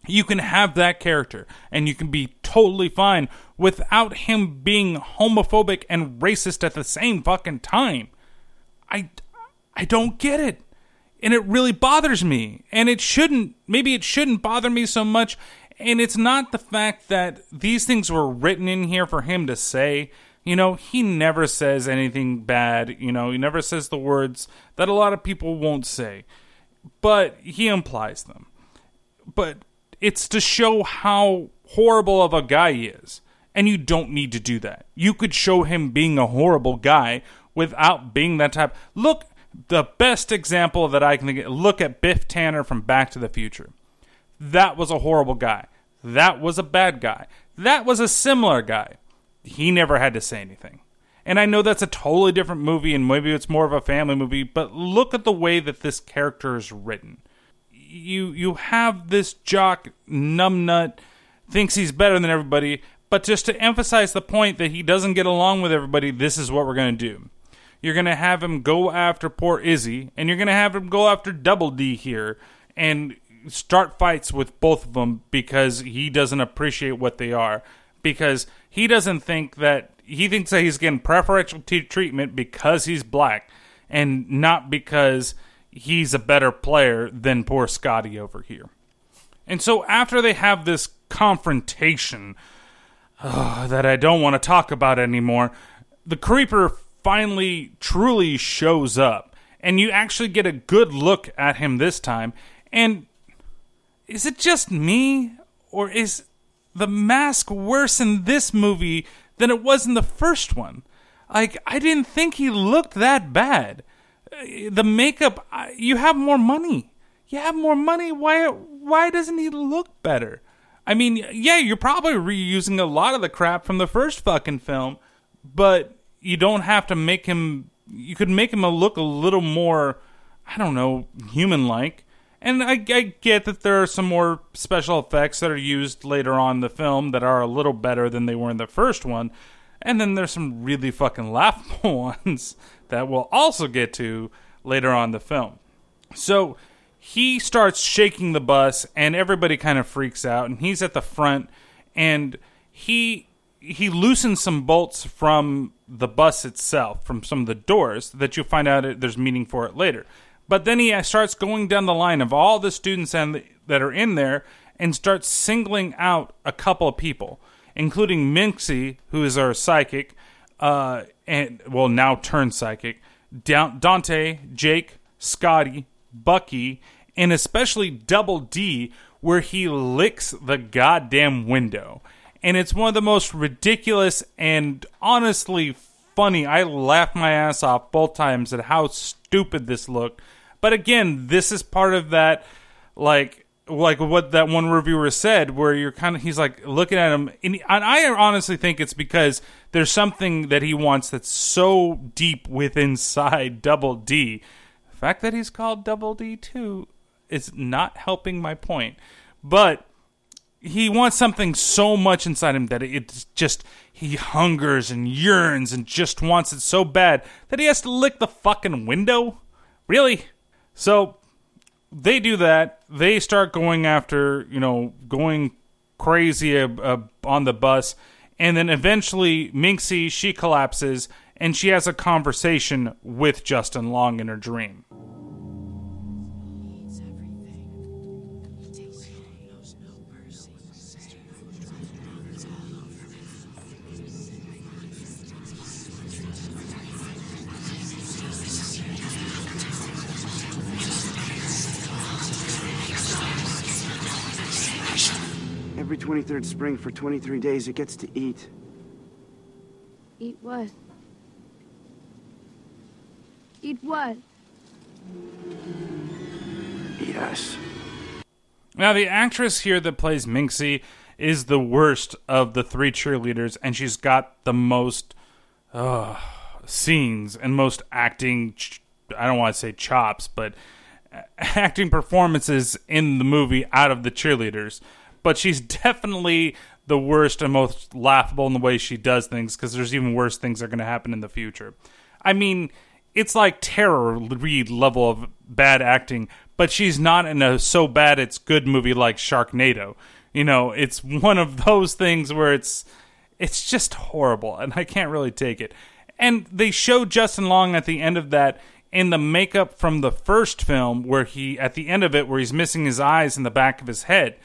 You can have that character, and you can be totally fine without him being homophobic and racist at the same fucking time. I, I don't get it, and it really bothers me, and it shouldn't, maybe it shouldn't bother me so much, and it's not the fact that these things were written in here for him to say. You know, he never says anything bad. You know, he never says the words that a lot of people won't say. But he implies them. But it's to show how horrible of a guy he is. And you don't need to do that. You could show him being a horrible guy without being that type. Look, the best example that I can think of, look at Biff Tanner from Back to the Future. That was a horrible guy. That was a bad guy. That was a similar guy. He never had to say anything. And I know that's a totally different movie, and maybe it's more of a family movie, but look at the way that this character is written. You you have this jock, numbnut, thinks he's better than everybody, but just to emphasize the point that he doesn't get along with everybody, this is what we're going to do. You're going to have him go after poor Izzy, and you're going to have him go after Double D here, and start fights with both of them because he doesn't appreciate what they are. Because he doesn't think that, he thinks that he's getting preferential t- treatment because he's black and not because he's a better player than poor Scotty over here. And so after they have this confrontation oh, that I don't want to talk about anymore, the creeper finally truly shows up and you actually get a good look at him this time. And is it just me or is the mask worse in this movie than it was in the first one? Like, I didn't think he looked that bad. The makeup, you have more money. You have more money. Why why doesn't he look better? I mean, yeah, you're probably reusing a lot of the crap from the first fucking film, but you don't have to make him, you could make him look a little more, I don't know, human-like. And I, I get that there are some more special effects that are used later on in the film that are a little better than they were in the first one. And then there's some really fucking laughable ones that we'll also get to later on in the film. So he starts shaking the bus and everybody kind of freaks out. And he's at the front and he he loosens some bolts from the bus itself, from some of the doors that you'll find out there's meaning for it later. But then he starts going down the line of all the students and that are in there and starts singling out a couple of people, including Minxie, who is our psychic, uh, and well, now turned psychic, da- Dante, Jake, Scotty, Bucky, and especially Double D, where he licks the goddamn window. And it's one of the most ridiculous and honestly funny. I laughed my ass off both times at how stupid this looked. But again, this is part of that, like, like what that one reviewer said, where you're kind of, he's like looking at him, and, he, and I honestly think it's because there's something that he wants that's so deep within inside Double D. The fact that he's called Double D too is not helping my point, but he wants something so much inside him that it's just, he hungers and yearns and just wants it so bad that he has to lick the fucking window. Really? So they do that. They start going after, you know, going crazy uh, uh, on the bus. And then eventually Minxie, she collapses and she has a conversation with Justin Long in her dream. Every twenty-third spring for twenty-three days, it gets to eat. Eat what? Eat what? Eat us. Now, the actress here that plays Minxie is the worst of the three cheerleaders, and she's got the most uh, scenes and most acting, ch- I don't want to say chops, but acting performances in the movie out of the cheerleaders. But she's definitely the worst and most laughable in the way she does things, because there's even worse things that are going to happen in the future. I mean, it's like Tara Reid level of bad acting, but she's not in a so bad it's good movie like Sharknado. You know, it's one of those things where it's it's just horrible, and I can't really take it. And they show Justin Long at the end of that in the makeup from the first film, where he at the end of it where he's missing his eyes in the back of his head.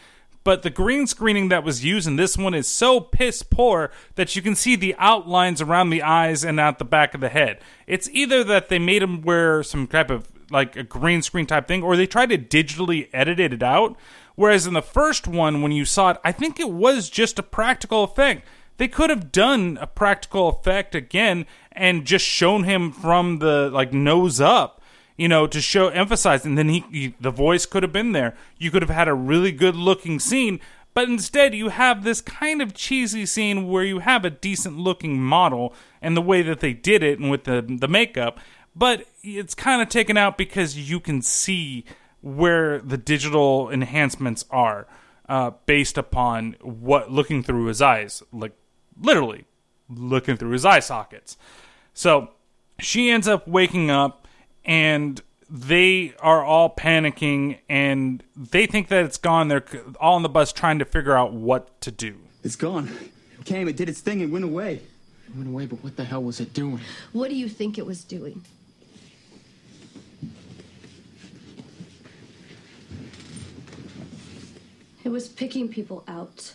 But the green screening that was used in this one is so piss poor that you can see the outlines around the eyes and out the back of the head. It's either that they made him wear some type of, like, a green screen type thing, or they tried to digitally edit it out. Whereas in the first one, when you saw it, I think it was just a practical effect. They could have done a practical effect again and just shown him from the, like, nose up. You know, to show, emphasize, and then he, he, the voice could have been there. You could have had a really good-looking scene, but instead you have this kind of cheesy scene where you have a decent-looking model and the way that they did it and with the, the makeup, but it's kind of taken out because you can see where the digital enhancements are uh, based upon what looking through his eyes, like literally looking through his eye sockets. So she ends up waking up, and they are all panicking, and they think that it's gone. They're all on the bus trying to figure out what to do. It's gone. It came, it did its thing, it went away. It went away, but what the hell was it doing? What do you think it was doing? It was picking people out.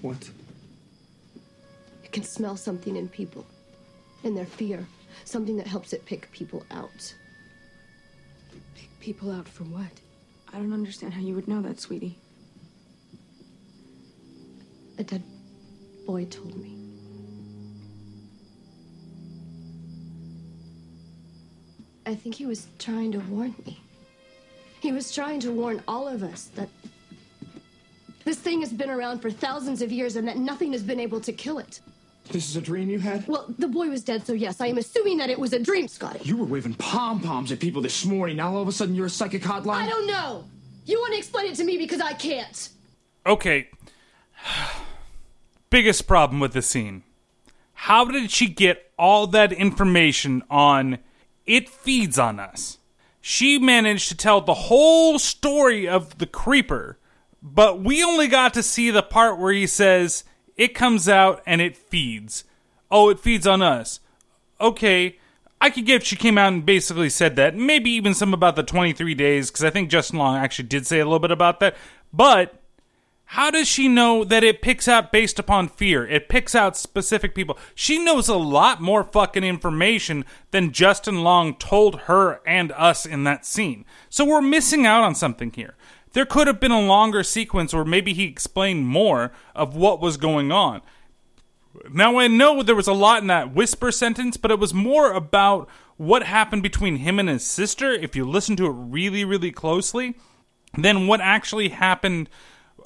What? Can smell something in people, in their fear, something that helps it pick people out. Pick people out for what? I don't understand how you would know that, sweetie. A dead boy told me. I think he was trying to warn me. He was trying to warn all of us that this thing has been around for thousands of years and that nothing has been able to kill it. This is a dream you had? Well, the boy was dead, so yes, I am assuming that it was a dream, Scotty. You were waving pom-poms at people this morning. Now all of a sudden you're a psychic hotline? I don't know. You want to explain it to me because I can't. Okay. Biggest problem with the scene. How did she get all that information on It Feeds on Us? She managed to tell the whole story of the creeper, but we only got to see the part where he says... It comes out and it feeds. Oh, it feeds on us. Okay, I could get if she came out and basically said that. Maybe even some about the twenty-three days, because I think Justin Long actually did say a little bit about that. But how does she know that it picks out based upon fear? It picks out specific people. She knows a lot more fucking information than Justin Long told her and us in that scene. So we're missing out on something here. There could have been a longer sequence where maybe he explained more of what was going on. Now, I know there was a lot in that whisper sentence, but it was more about what happened between him and his sister, if you listen to it really, really closely, than what actually happened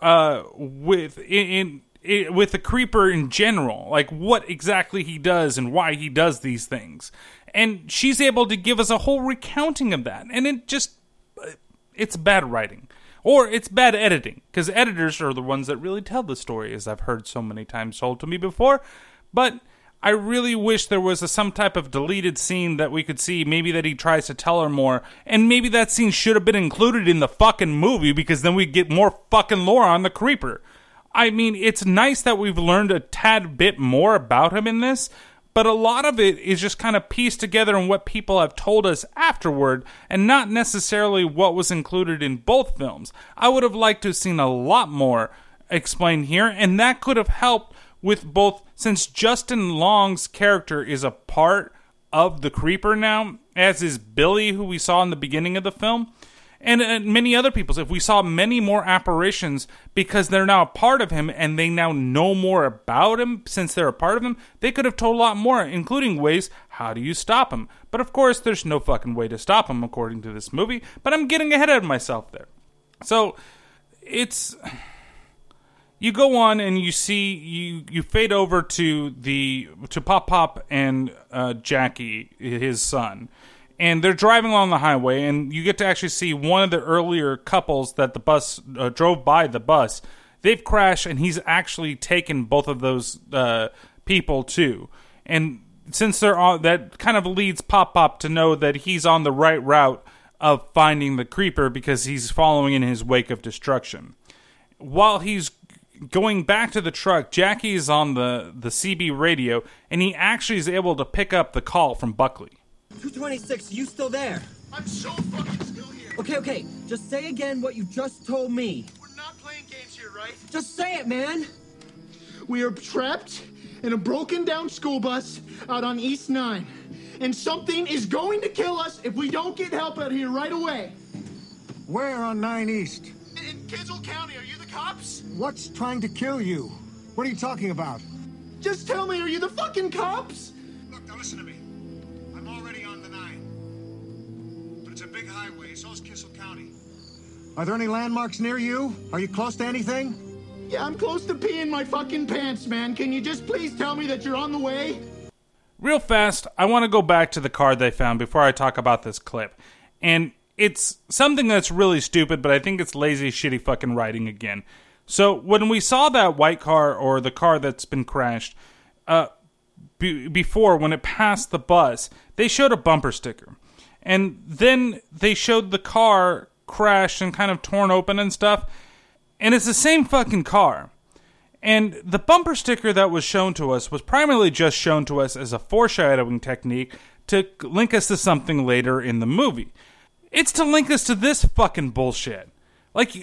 uh, with in, in with the creeper in general. Like, what exactly he does and why he does these things. And she's able to give us a whole recounting of that. And it just, it's bad writing. Or it's bad editing, because editors are the ones that really tell the story, as I've heard so many times told to me before. But I really wish there was a, some type of deleted scene that we could see, maybe that he tries to tell her more, and maybe that scene should have been included in the fucking movie, because then we'd get more fucking lore on the creeper. I mean, it's nice that we've learned a tad bit more about him in this, but a lot of it is just kind of pieced together in what people have told us afterward, and not necessarily what was included in both films. I would have liked to have seen a lot more explained here, and that could have helped with both, since Justin Long's character is a part of the Creeper now, as is Billy, who we saw in the beginning of the film, and, and many other people's. If we saw many more apparitions, because they're now a part of him and they now know more about him since they're a part of him, they could have told a lot more, including ways, how do you stop him? But of course, there's no fucking way to stop him according to this movie, but I'm getting ahead of myself there. So, it's... You go on and you see, you, you fade over to the to Pop Pop and uh, Jackie, his son. And they're driving along the highway, and you get to actually see one of the earlier couples that the bus uh, drove by the bus. They've crashed, and he's actually taken both of those uh, people, too. And since they're on, that kind of leads Pop Pop to know that he's on the right route of finding the creeper, because he's following in his wake of destruction. While he's going back to the truck, Jackie is on the, the C B radio, and he actually is able to pick up the call from Buckley. two twenty-six, you still there? I'm so fucking still here. Okay, okay, just say again what you just told me. We're not playing games here, right? Just say it, man. We are trapped in a broken down school bus out on East nine. And something is going to kill us if we don't get help out here right away. Where on nine East? In, in Kitzel County, are you the cops? What's trying to kill you? What are you talking about? Just tell me, are you the fucking cops? Look, now listen to me. It's a big highway, so is Kissel County. Are there any landmarks near you? Are you close to anything? Yeah, I'm close to peeing my fucking pants, man. Can you just please tell me that you're on the way? Real fast, I want to go back to the card they found before I talk about this clip. And it's something that's really stupid, but I think it's lazy, shitty fucking writing again. So when we saw that white car, or the car that's been crashed, uh, be- before, when it passed the bus, they showed a bumper sticker. And then they showed the car crashed and kind of torn open and stuff. And it's the same fucking car. And the bumper sticker that was shown to us was primarily just shown to us as a foreshadowing technique to link us to something later in the movie. It's to link us to this fucking bullshit. Like,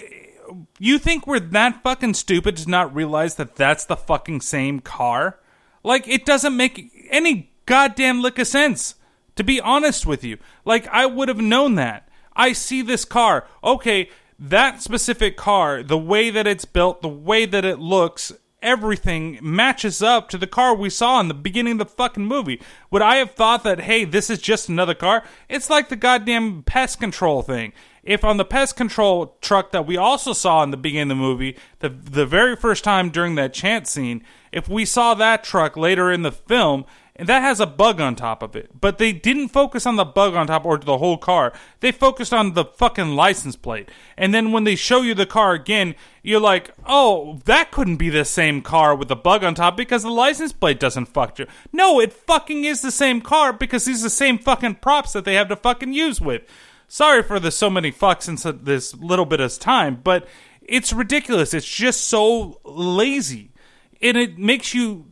you think we're that fucking stupid to not realize that that's the fucking same car? Like, it doesn't make any goddamn lick of sense. To be honest with you, like, I would have known that. I see this car. Okay, that specific car, the way that it's built, the way that it looks, everything matches up to the car we saw in the beginning of the fucking movie. Would I have thought that, hey, this is just another car? It's like the goddamn pest control thing. If on the pest control truck that we also saw in the beginning of the movie, the the very first time during that chant scene, if we saw that truck later in the film, and that has a bug on top of it. But they didn't focus on the bug on top or the whole car. They focused on the fucking license plate. And then when they show you the car again, you're like, oh, that couldn't be the same car with the bug on top because the license plate doesn't fuck you. No, it fucking is the same car because these are the same fucking props that they have to fucking use with. Sorry for the so many fucks in this little bit of time, but it's ridiculous. It's just so lazy. And it makes you...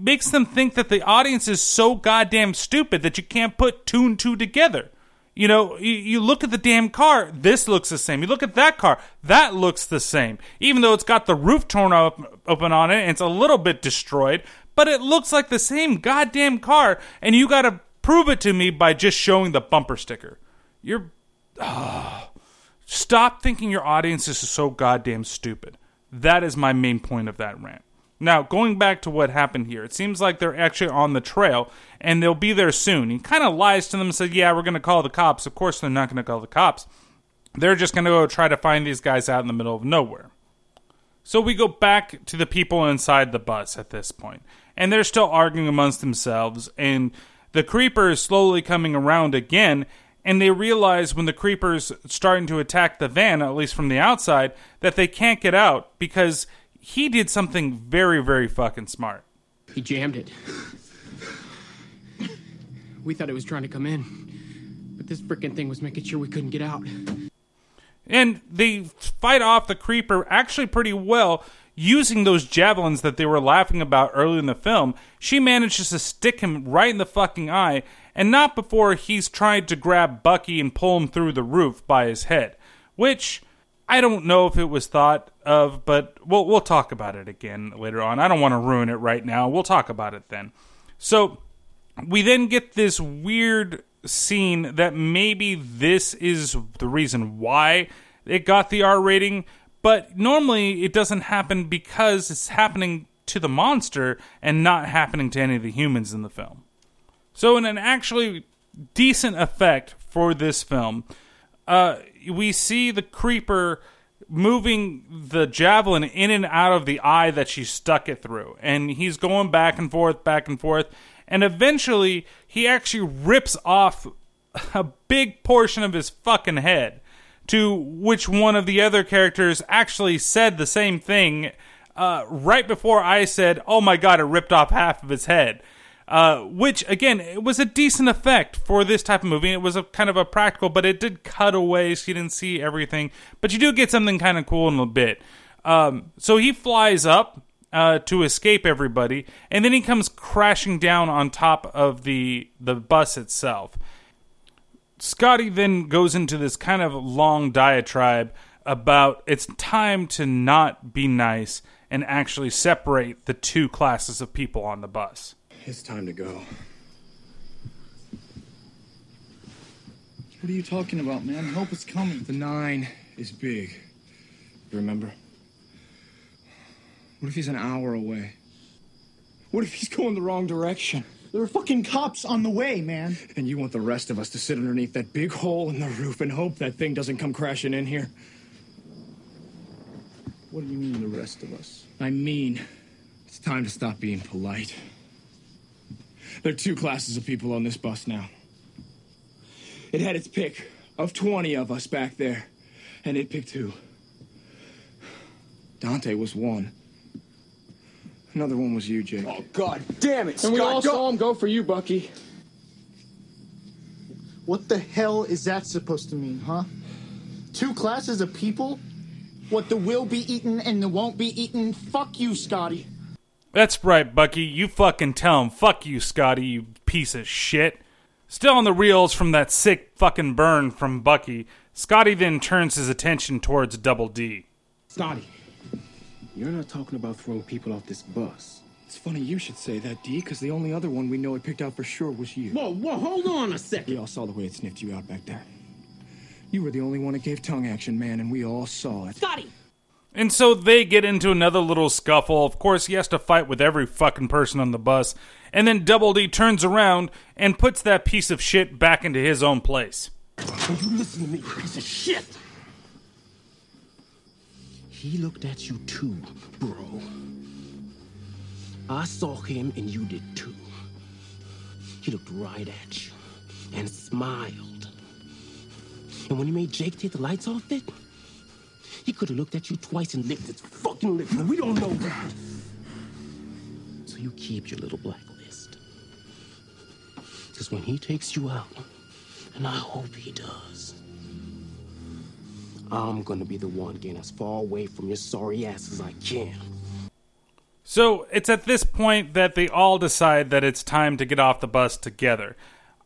makes them think that the audience is so goddamn stupid that you can't put two and two together. You know, you, you look at the damn car, this looks the same. You look at that car, that looks the same. Even though it's got the roof torn up, open on it, and it's a little bit destroyed, but it looks like the same goddamn car, and you gotta prove it to me by just showing the bumper sticker. You're... Oh. Stop thinking your audience is so goddamn stupid. That is my main point of that rant. Now, going back to what happened here, it seems like they're actually on the trail, and they'll be there soon. He kind of lies to them and says, yeah, we're going to call the cops. Of course they're not going to call the cops. They're just going to go try to find these guys out in the middle of nowhere. So we go back to the people inside the bus at this point, and they're still arguing amongst themselves, and the creeper is slowly coming around again, and they realize when the creeper's starting to attack the van, at least from the outside, that they can't get out because he did something very, very fucking smart. He jammed it. We thought it was trying to come in, but this frickin' thing was making sure we couldn't get out. And they fight off the creeper actually pretty well using those javelins that they were laughing about earlier in the film. She manages to stick him right in the fucking eye, and not before he's tried to grab Bucky and pull him through the roof by his head, which I don't know if it was thought of, but we'll, we'll talk about it again later on. I don't want to ruin it right now. We'll talk about it then. So we then get this weird scene that maybe this is the reason why it got the R rating, but normally it doesn't happen because it's happening to the monster and not happening to any of the humans in the film. So in an actually decent effect for this film, uh, we see the creeper moving the javelin in and out of the eye that she stuck it through, and he's going back and forth, back and forth, and eventually he actually rips off a big portion of his fucking head, to which one of the other characters actually said the same thing uh, right before I said, oh my god, it ripped off half of his head. Uh, which, again, it was a decent effect for this type of movie. It was a kind of a practical, but it did cut away, so you didn't see everything. But you do get something kind of cool in a bit. Um, so he flies up uh, to escape everybody, and then he comes crashing down on top of the the bus itself. Scotty then goes into this kind of long diatribe about it's time to not be nice and actually separate the two classes of people on the bus. It's time to go. What are you talking about, man? Help is coming. The nine is big. Remember? What if he's an hour away? What if he's going the wrong direction? There are fucking cops on the way, man. And you want the rest of us to sit underneath that big hole in the roof and hope that thing doesn't come crashing in here? What do you mean, the rest of us? I mean, it's time to stop being polite. There are two classes of people on this bus now. It had its pick of twenty of us back there, and it picked two. Dante was one. Another one was you, Jake. Oh, god damn it, Scott. And we all go- saw him go for you, Bucky. What the hell is that supposed to mean, huh? Two classes of people? What, the will be eaten and the won't be eaten? Fuck you, Scotty. That's right, Bucky. You fucking tell him. Fuck you, Scotty, you piece of shit. Still on the reels from that sick fucking burn from Bucky, Scotty then turns his attention towards Double D. Scotty, you're not talking about throwing people off this bus. It's funny you should say that, D, because the only other one we know it picked out for sure was you. Whoa, whoa, hold on a second. We all saw the way it sniffed you out back there. You were the only one that gave tongue action, man, and we all saw it. Scotty! And so they get into another little scuffle. Of course, he has to fight with every fucking person on the bus. And then Double D turns around and puts that piece of shit back into his own place. Will you listen to me, you piece of shit? He looked at you too, bro. I saw him and you did too. He looked right at you and smiled. And when he made Jake take the lights off it, he could have looked at you twice and licked his fucking lips. We don't know that. So you keep your little blacklist. Because when he takes you out, and I hope he does, I'm going to be the one getting as far away from your sorry ass as I can. So it's at this point that they all decide that it's time to get off the bus together.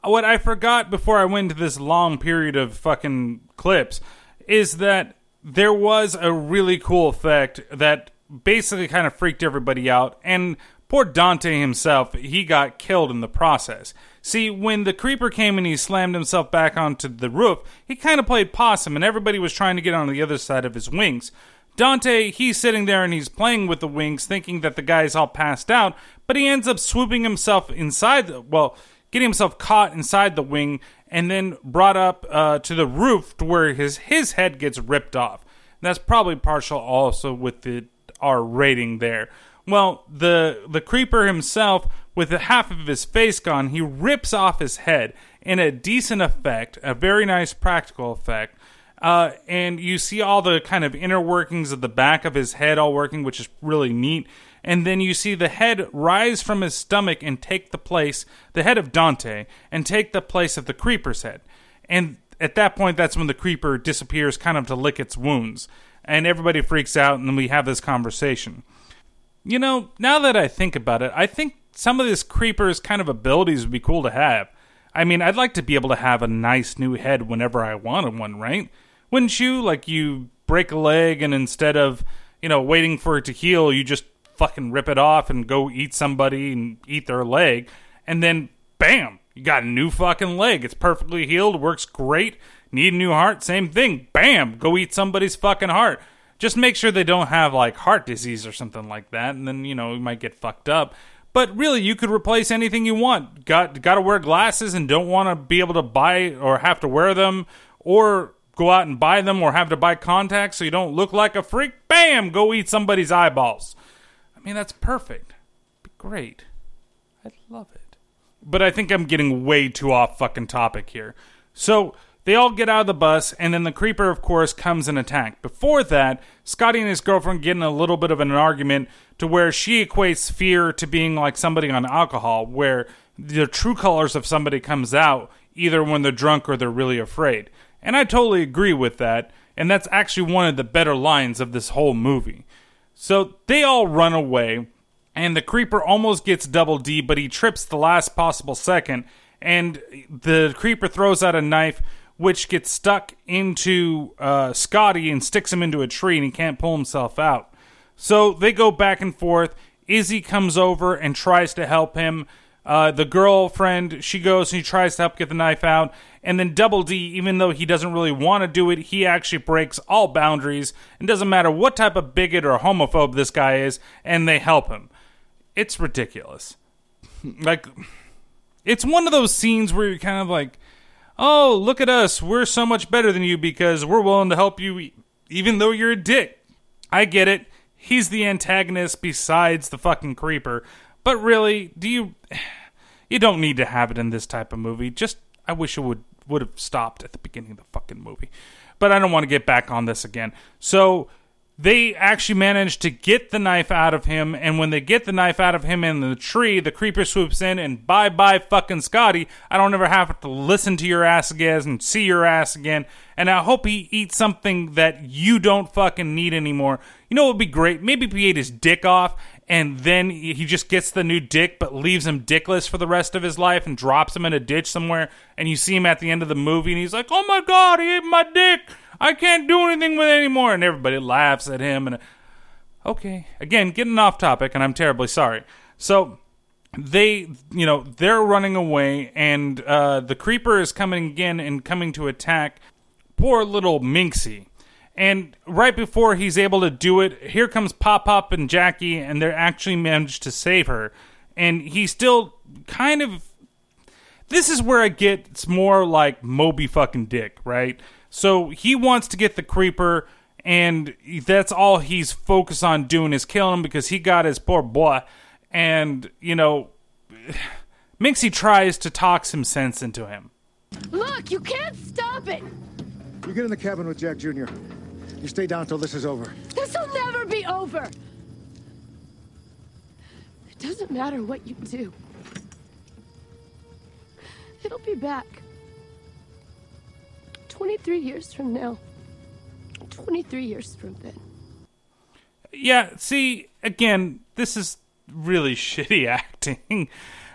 What I forgot before I went into this long period of fucking clips is that there was a really cool effect that basically kind of freaked everybody out, and poor Dante himself, he got killed in the process. See, when the creeper came and he slammed himself back onto the roof, he kind of played possum, and everybody was trying to get on the other side of his wings. Dante, he's sitting there and he's playing with the wings, thinking that the guy's all passed out, but he ends up swooping himself inside, the, well, getting himself caught inside the wing and then brought up uh, to the roof to where his, his head gets ripped off. And that's probably partial also with the R rating there. Well, the the creeper himself, with half of his face gone, he rips off his head in a decent effect, a very nice practical effect. Uh, and you see all the kind of inner workings of the back of his head all working, which is really neat. And then you see the head rise from his stomach and take the place, the head of Dante, and take the place of the creeper's head. And at that point, that's when the creeper disappears kind of to lick its wounds. And everybody freaks out, and then we have this conversation. You know, now that I think about it, I think some of this creeper's kind of abilities would be cool to have. I mean, I'd like to be able to have a nice new head whenever I wanted one, right? Wouldn't you? Like, you break a leg and instead of, you know, waiting for it to heal, you just fucking rip it off and go eat somebody and eat their leg. And then, bam, you got a new fucking leg. It's perfectly healed, works great. Need a new heart, same thing. Bam, go eat somebody's fucking heart. Just make sure they don't have, like, heart disease or something like that. And then, you know, you might get fucked up. But really, you could replace anything you want. Got got to wear glasses and don't want to be able to buy or have to wear them or go out and buy them or have to buy contacts so you don't look like a freak. Bam! Go eat somebody's eyeballs. I mean, that's perfect. It'd be great. I'd love it. But I think I'm getting way too off fucking topic here. So they all get out of the bus, and then the creeper, of course, comes and attacks. Before that, Scotty and his girlfriend get in a little bit of an argument to where she equates fear to being like somebody on alcohol, where the true colors of somebody comes out either when they're drunk or they're really afraid. And I totally agree with that, and that's actually one of the better lines of this whole movie. So they all run away, and the creeper almost gets Double D, but he trips the last possible second, and the creeper throws out a knife, which gets stuck into uh, Scotty and sticks him into a tree, and he can't pull himself out. So they go back and forth. Izzy comes over and tries to help him. Uh, the girlfriend, she goes and he tries to help get the knife out. And then Double D, even though he doesn't really want to do it, he actually breaks all boundaries. It doesn't matter what type of bigot or homophobe this guy is, and they help him. It's ridiculous. Like, it's one of those scenes where you're kind of like, oh, look at us. We're so much better than you because we're willing to help you even though you're a dick. I get it. He's the antagonist besides the fucking creeper. But really, do you... You don't need to have it in this type of movie. Just, I wish it would, would have stopped at the beginning of the fucking movie. But I don't want to get back on this again. So they actually manage to get the knife out of him. And when they get the knife out of him in the tree, the creeper swoops in and bye-bye fucking Scotty. I don't ever have to listen to your ass again and see your ass again. And I hope he eats something that you don't fucking need anymore. You know what would be great? Maybe if he ate his dick off and then he just gets the new dick but leaves him dickless for the rest of his life and drops him in a ditch somewhere. And you see him at the end of the movie and he's like, oh my God, he ate my dick. I can't do anything with it anymore. And everybody laughs at him. And okay, again, getting off topic, and I'm terribly sorry. So they, you know, they're running away, and uh, the creeper is coming again and coming to attack poor little Minxie. And right before he's able to do it, here comes Pop-Pop and Jackie, and they actually managed to save her. And he still kind of... This is where I get it's more like Moby fucking Dick, right? So he wants to get the creeper, and that's all he's focused on doing is killing him because he got his poor boy. And, you know, Minxie tries to talk some sense into him. Look, you can't stop it! You get in the cabin with Jack Junior You stay down till this is over. This'll never be over! It doesn't matter what you do. It'll be back. twenty-three years from now. twenty-three years from then. Yeah, see, again, this is really shitty acting.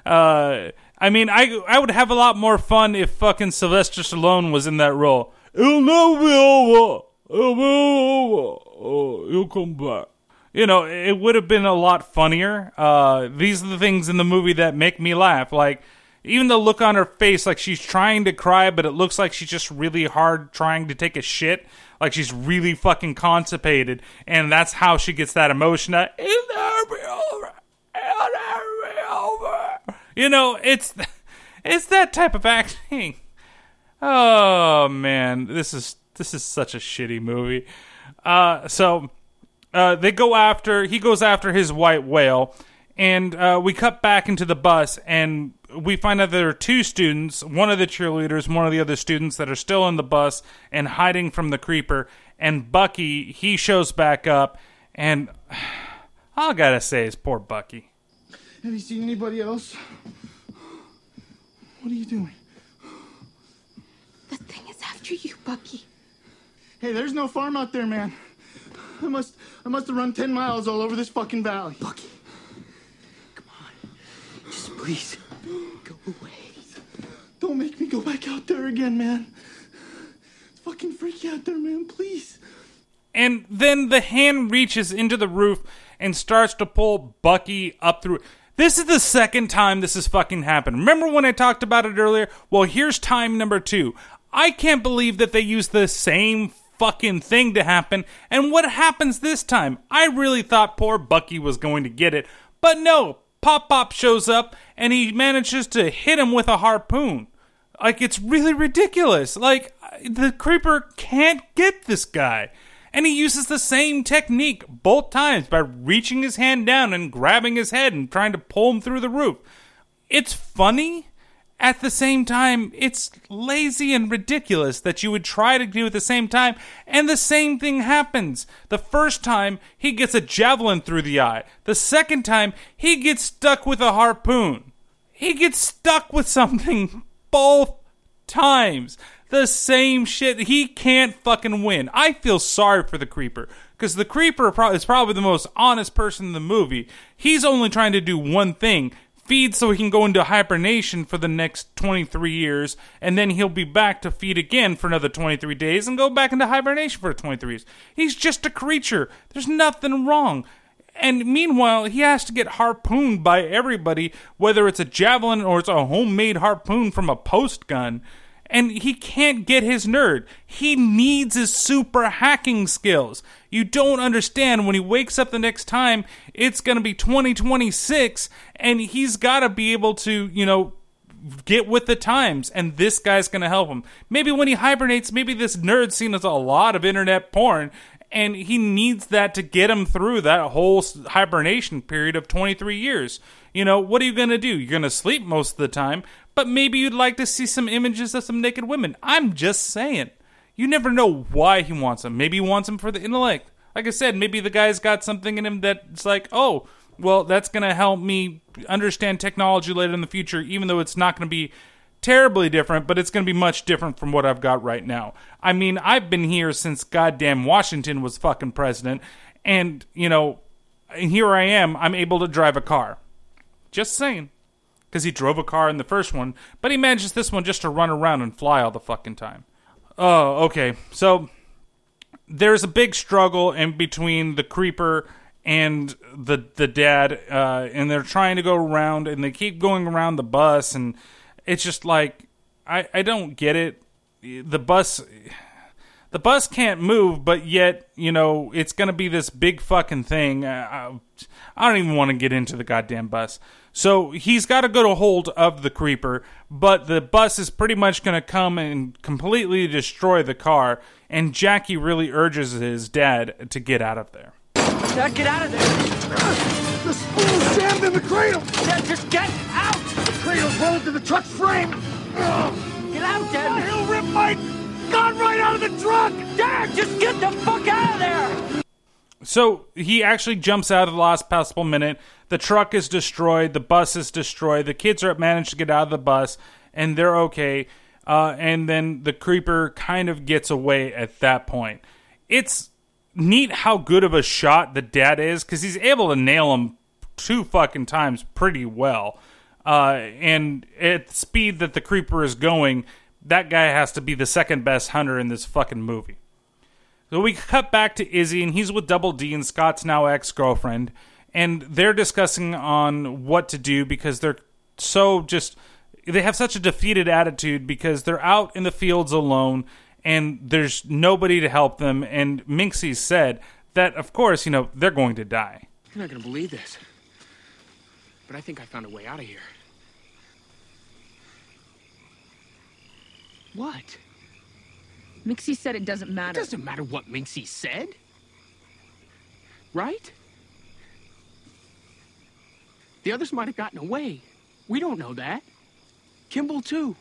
Uh, I mean, I I would have a lot more fun if fucking Sylvester Stallone was in that role. It'll never be over. It'll be over. Oh, you'll come back. You know, it would have been a lot funnier. Uh, these are the things in the movie that make me laugh. Like, Even the look on her face, like she's trying to cry, but it looks like she's just really hard trying to take a shit. Like she's really fucking constipated, and that's how she gets that emotion. That, It'll never be over. It'll never be over. You know, it's it's that type of acting. Oh man, this is this is such a shitty movie. Uh, so uh, they go after. He goes after his white whale. And uh, we cut back into the bus, and we find out there are two students, one of the cheerleaders, one of the other students that are still in the bus and hiding from the creeper. And Bucky, he shows back up, and all I gotta say is poor Bucky. Have you seen anybody else? What are you doing? The thing is after you, Bucky. Hey, there's no farm out there, man. I must, I must have run ten miles all over this fucking valley. Bucky. Just please, go away. Don't make me go back out there again, man. It's fucking freaky out there, man, please. And then the hand reaches into the roof and starts to pull Bucky up through. This is the second time this has fucking happened. Remember when I talked about it earlier? Well, here's time number two. I can't believe that they used the same fucking thing to happen. And what happens this time? I really thought poor Bucky was going to get it, but no. Pop Pop shows up, and he manages to hit him with a harpoon. Like, it's really ridiculous. Like, the creeper can't get this guy. And he uses the same technique both times by reaching his hand down and grabbing his head and trying to pull him through the roof. It's funny. At the same time, it's lazy and ridiculous that you would try to do at the same time. And the same thing happens. The first time, he gets a javelin through the eye. The second time, he gets stuck with a harpoon. He gets stuck with something both times. The same shit. He can't fucking win. I feel sorry for the creeper. Because the creeper is probably the most honest person in the movie. He's only trying to do one thing. Feed so he can go into hibernation for the next twenty-three years, and then he'll be back to feed again for another twenty-three days and go back into hibernation for twenty-three years. He's just a creature. There's nothing wrong. And meanwhile, he has to get harpooned by everybody, whether it's a javelin or it's a homemade harpoon from a post gun. And he can't get his nerd. He needs his super hacking skills. You don't understand. When he wakes up the next time, it's going to be twenty twenty-six, and he's got to be able to, you know, get with the times, and this guy's going to help him. Maybe when he hibernates, maybe this nerd's seen a lot of internet porn, and he needs that to get him through that whole hibernation period of twenty-three years. You know, what are you going to do? You're going to sleep most of the time, but maybe you'd like to see some images of some naked women. I'm just saying. You never know why he wants them. Maybe he wants them for the intellect. Like I said, maybe the guy's got something in him that's like, oh, well, that's going to help me understand technology later in the future, even though it's not going to be terribly different, but it's going to be much different from what I've got right now. I mean, I've been here since goddamn Washington was fucking president, and, you know, here I am. I'm able to drive a car. Just saying. Because he drove a car in the first one, but he manages this one just to run around and fly all the fucking time. Oh, okay. So there's a big struggle in between the creeper and the the dad, uh, and they're trying to go around, and they keep going around the bus, and it's just like, I, I don't get it. The bus, the bus can't move, but yet, you know, it's going to be this big fucking thing. I, I don't even want to get into the goddamn bus. So he's got to get a hold of the creeper, but the bus is pretty much going to come and completely destroy the car, and Jackie really urges his dad to get out of there. Dad, get out of there. Uh, the spool's jammed in the cradle. Dad, just get out. The cradle's welded to the truck's frame. Uh, get out, Dad. He'll rip my gun right out of the truck. Dad, just get the fuck out of there. So he actually jumps out of the last possible minute. The truck is destroyed. The bus is destroyed. The kids are managed to get out of the bus, and they're okay. Uh, and then the creeper kind of gets away at that point. It's neat how good of a shot the dad is, because he's able to nail him two fucking times pretty well. Uh, and at the speed that the creeper is going, that guy has to be the second best hunter in this fucking movie. So we cut back to Izzy, and he's with Double D and Scott's now ex-girlfriend, and they're discussing on what to do because they're so just they have such a defeated attitude because they're out in the fields alone and there's nobody to help them. And Minxie said that, of course, you know, they're going to die. You're not going to believe this, but I think I found a way out of here. What? Minxie said it doesn't matter. It doesn't matter what Minxie said. Right? The others might have gotten away. We don't know that. Kimball, too.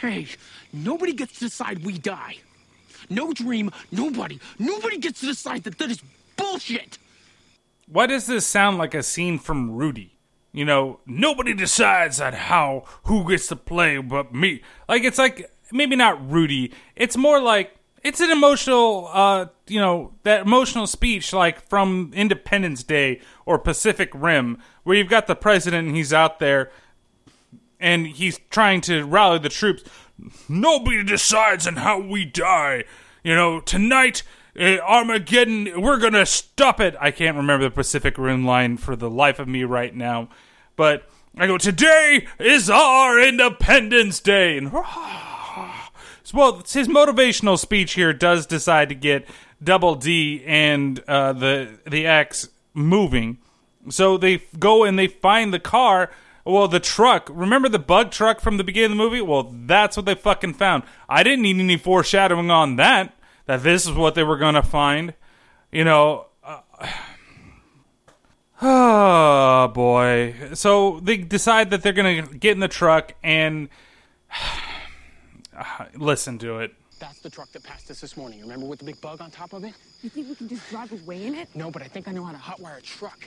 Hey, nobody gets to decide we die. No dream, nobody. Nobody gets to decide that that is bullshit. Why does this sound like a scene from Rudy? You know, nobody decides on how, who gets to play but me. Like, it's like, maybe not Rudy. It's more like, it's an emotional, uh, you know, that emotional speech like from Independence Day or Pacific Rim, where you've got the president and he's out there and he's trying to rally the troops. Nobody decides on how we die. You know, tonight, uh, Armageddon, we're going to stop it. I can't remember the Pacific Rim line for the life of me right now. But I go, today is our Independence Day. And well, his motivational speech here does decide to get Double D and uh, the the X moving. So they go and they find the car, well, the truck. Remember the bug truck from the beginning of the movie? Well, that's what they fucking found. I didn't need any foreshadowing on that, that this is what they were going to find. You know, uh, oh, boy. So they decide that they're going to get in the truck and... Uh, listen to it. That's the truck that passed us this morning. Remember with the big bug on top of it? You think we can just drive away in it? No, but I think I know how to hotwire a truck.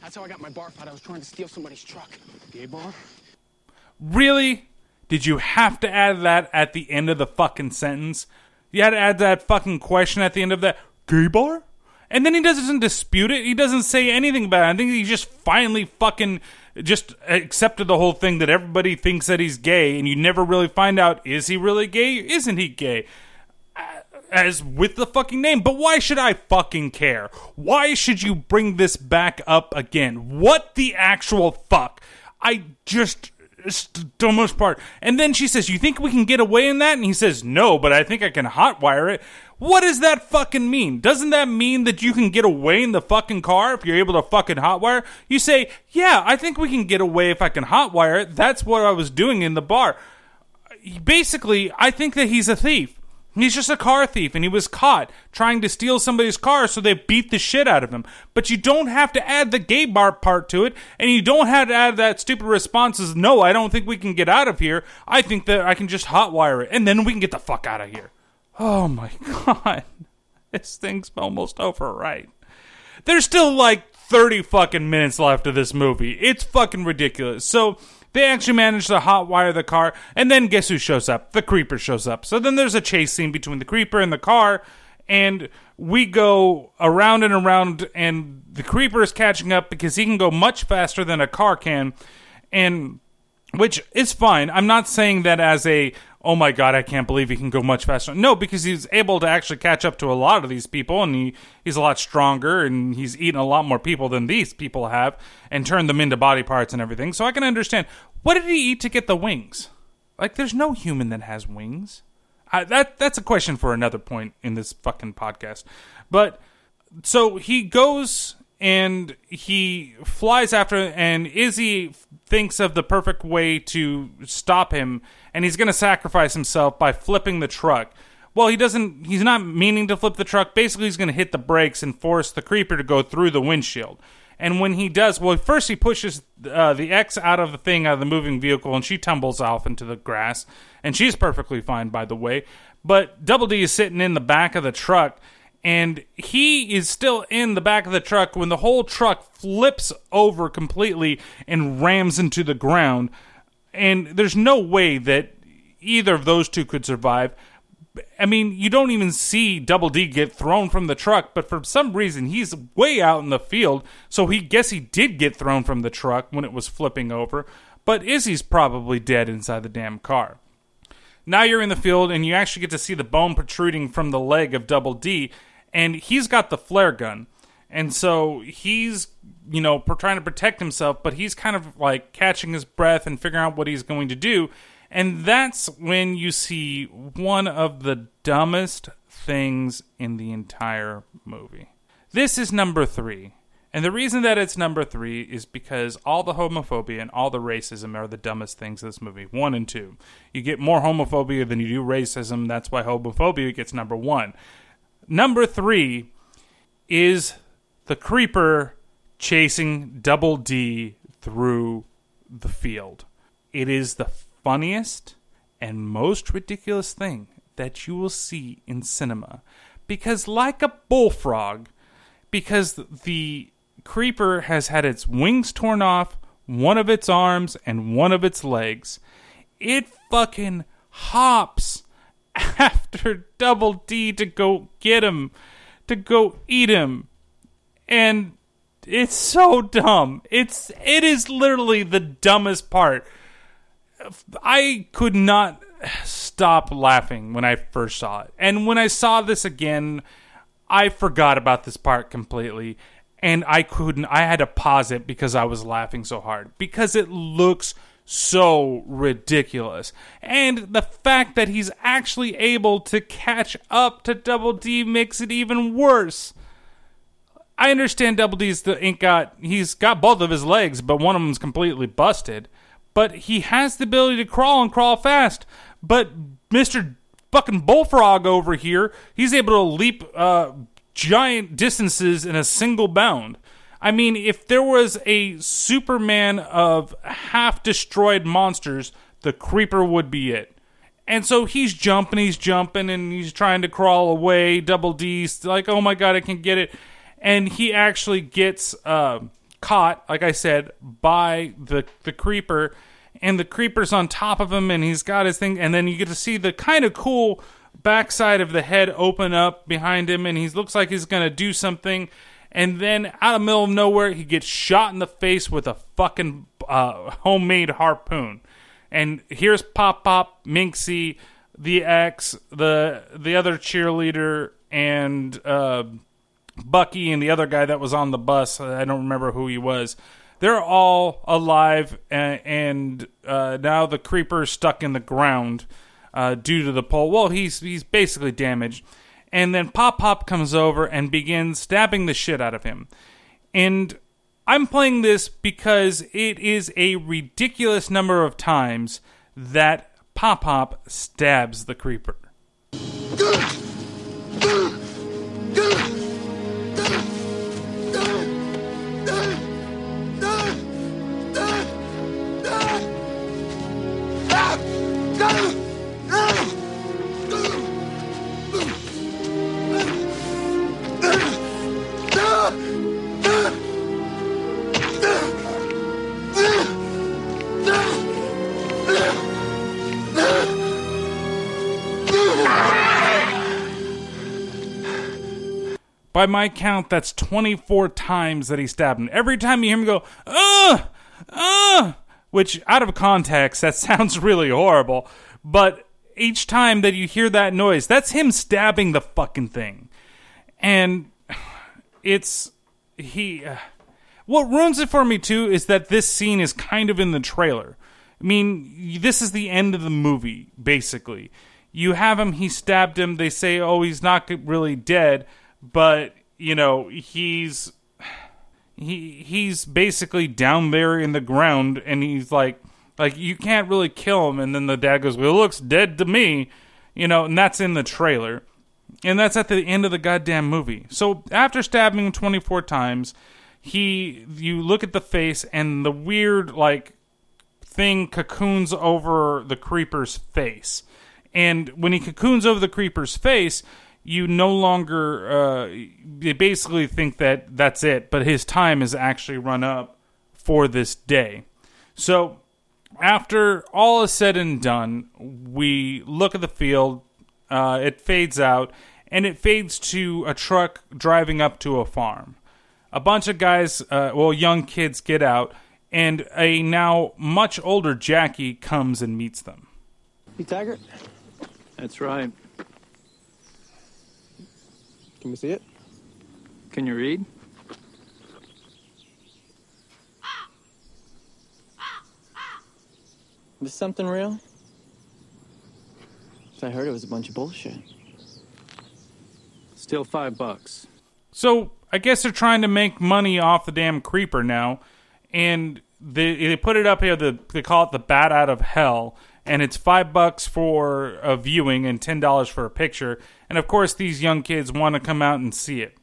That's how I got my bar fight. I was trying to steal somebody's truck. Gay bar? Really? Did you have to add that at the end of the fucking sentence? You had to add that fucking question at the end of that? Gay bar? And then he doesn't dispute it. He doesn't say anything about it. I think he just finally fucking just accepted the whole thing that everybody thinks that he's gay, and you never really find out, is he really gay? Isn't he gay? As with the fucking name. But why should I fucking care? Why should you bring this back up again? What the actual fuck? I just... It's the most part. And then she says, you think we can get away in that? And he says, no, but I think I can hotwire it. What does that fucking mean? Doesn't that mean that you can get away in the fucking car if you're able to fucking hotwire? You say, yeah, I think we can get away if I can hotwire it. That's what I was doing in the bar. Basically, I think that he's a thief. He's just a car thief, and he was caught trying to steal somebody's car, so they beat the shit out of him. But you don't have to add the gay bar part to it, and you don't have to add that stupid response as, no, I don't think we can get out of here. I think that I can just hotwire it, and then we can get the fuck out of here. Oh, my God. This thing's almost over, right? There's still, like, thirty fucking minutes left of this movie. It's fucking ridiculous. So... they actually manage to hotwire the car, and then guess who shows up? The Creeper shows up. So then there's a chase scene between the Creeper and the car, and we go around and around, and the Creeper is catching up because he can go much faster than a car can, and which is fine. I'm not saying that as a, oh my God, I can't believe he can go much faster. No, because he's able to actually catch up to a lot of these people, and he, he's a lot stronger, and he's eaten a lot more people than these people have, and turned them into body parts and everything. So I can understand. What did he eat to get the wings? Like, there's no human that has wings. I, that that's a question for another point in this fucking podcast. But, so he goes... and he flies after, and Izzy thinks of the perfect way to stop him, and he's going to sacrifice himself by flipping the truck. Well, he doesn't, he's not meaning to flip the truck. Basically, he's going to hit the brakes and force the Creeper to go through the windshield. And when he does, well, first he pushes uh, the X out of the thing, out of the moving vehicle, and she tumbles off into the grass. And she's perfectly fine, by the way. But Double D is sitting in the back of the truck, and he is still in the back of the truck when the whole truck flips over completely and rams into the ground. And there's no way that either of those two could survive. I mean, you don't even see Double D get thrown from the truck, but for some reason he's way out in the field. So he guess he did get thrown from the truck when it was flipping over. But Izzy's probably dead inside the damn car. Now you're in the field and you actually get to see the bone protruding from the leg of Double D. And he's got the flare gun. And so he's, you know, trying to protect himself, but he's kind of like catching his breath and figuring out what he's going to do. And that's when you see one of the dumbest things in the entire movie. This is number three. And the reason that it's number three is because all the homophobia and all the racism are the dumbest things in this movie. One and two. You get more homophobia than you do racism. That's why homophobia gets number one. Number three is the creeper chasing Double D through the field. It is the funniest and most ridiculous thing that you will see in cinema. Because like a bullfrog, because the creeper has had its wings torn off, one of its arms, and one of its legs, it fucking hops after Double D to go get him, to go eat him. And it's so dumb. It's it is literally the dumbest part. I could not stop laughing when I first saw it. And when I saw this again, I forgot about this part completely. And I couldn't. I had to pause it because I was laughing so hard. Because it looks so ridiculous. And the fact that he's actually able to catch up to Double D makes it even worse. I understand Double D's the ain't got, he's got both of his legs, but one of them's completely busted. But he has the ability to crawl and crawl fast. But Mister fucking Bullfrog over here, he's able to leap uh, giant distances in a single bound. I mean, if there was a Superman of half-destroyed monsters, the creeper would be it. And so he's jumping, he's jumping, and he's trying to crawl away. Double D's like, oh my god, I can get it. And he actually gets uh, caught, like I said, by the the creeper. And the creeper's on top of him, and he's got his thing. And then you get to see the kind of cool backside of the head open up behind him. And he looks like he's going to do something. And then out of the middle of nowhere, he gets shot in the face with a fucking uh, homemade harpoon. And here's Pop Pop, Minxie, the ex, the, the other cheerleader, and... Uh, Bucky and the other guy that was on the bus, I don't remember who he was. They're all alive, and, and uh, now the creeper's stuck in the ground uh, due to the pole. Well, he's he's basically damaged. And then Pop Pop comes over and begins stabbing the shit out of him. And I'm playing this because it is a ridiculous number of times that Pop Pop stabs the creeper. By my count, that's twenty-four times that he stabbed him. Every time you hear him go, ugh, ugh, which out of context, that sounds really horrible. But each time that you hear that noise, that's him stabbing the fucking thing. And it's, he, uh, what ruins it for me too is that this scene is kind of in the trailer. I mean, this is the end of the movie, basically. You have him, he stabbed him, they say, oh, he's not really dead. But, you know, he's he he's basically down there in the ground, and he's like, like you can't really kill him. And then the dad goes, well, it looks dead to me. You know, and that's in the trailer. And that's at the end of the goddamn movie. So after stabbing him twenty-four times, he you look at the face, and the weird, like, thing cocoons over the creeper's face. And when he cocoons over the creeper's face... You no longer, uh, they basically think that that's it, but his time is actually run up for this day. So after all is said and done, we look at the field, uh, it fades out, and it fades to a truck driving up to a farm. A bunch of guys, uh, well, young kids get out, and a now much older Jackie comes and meets them. Hey, Taggart. That's right. Can we see it? Can you read? Was something real? I heard it was a bunch of bullshit. Still five bucks. So I guess they're trying to make money off the damn creeper now. And they, they put it up here. The, they call it the Bat Out of Hell. And it's five bucks for a viewing and ten dollars for a picture. And of course, these young kids want to come out and see it.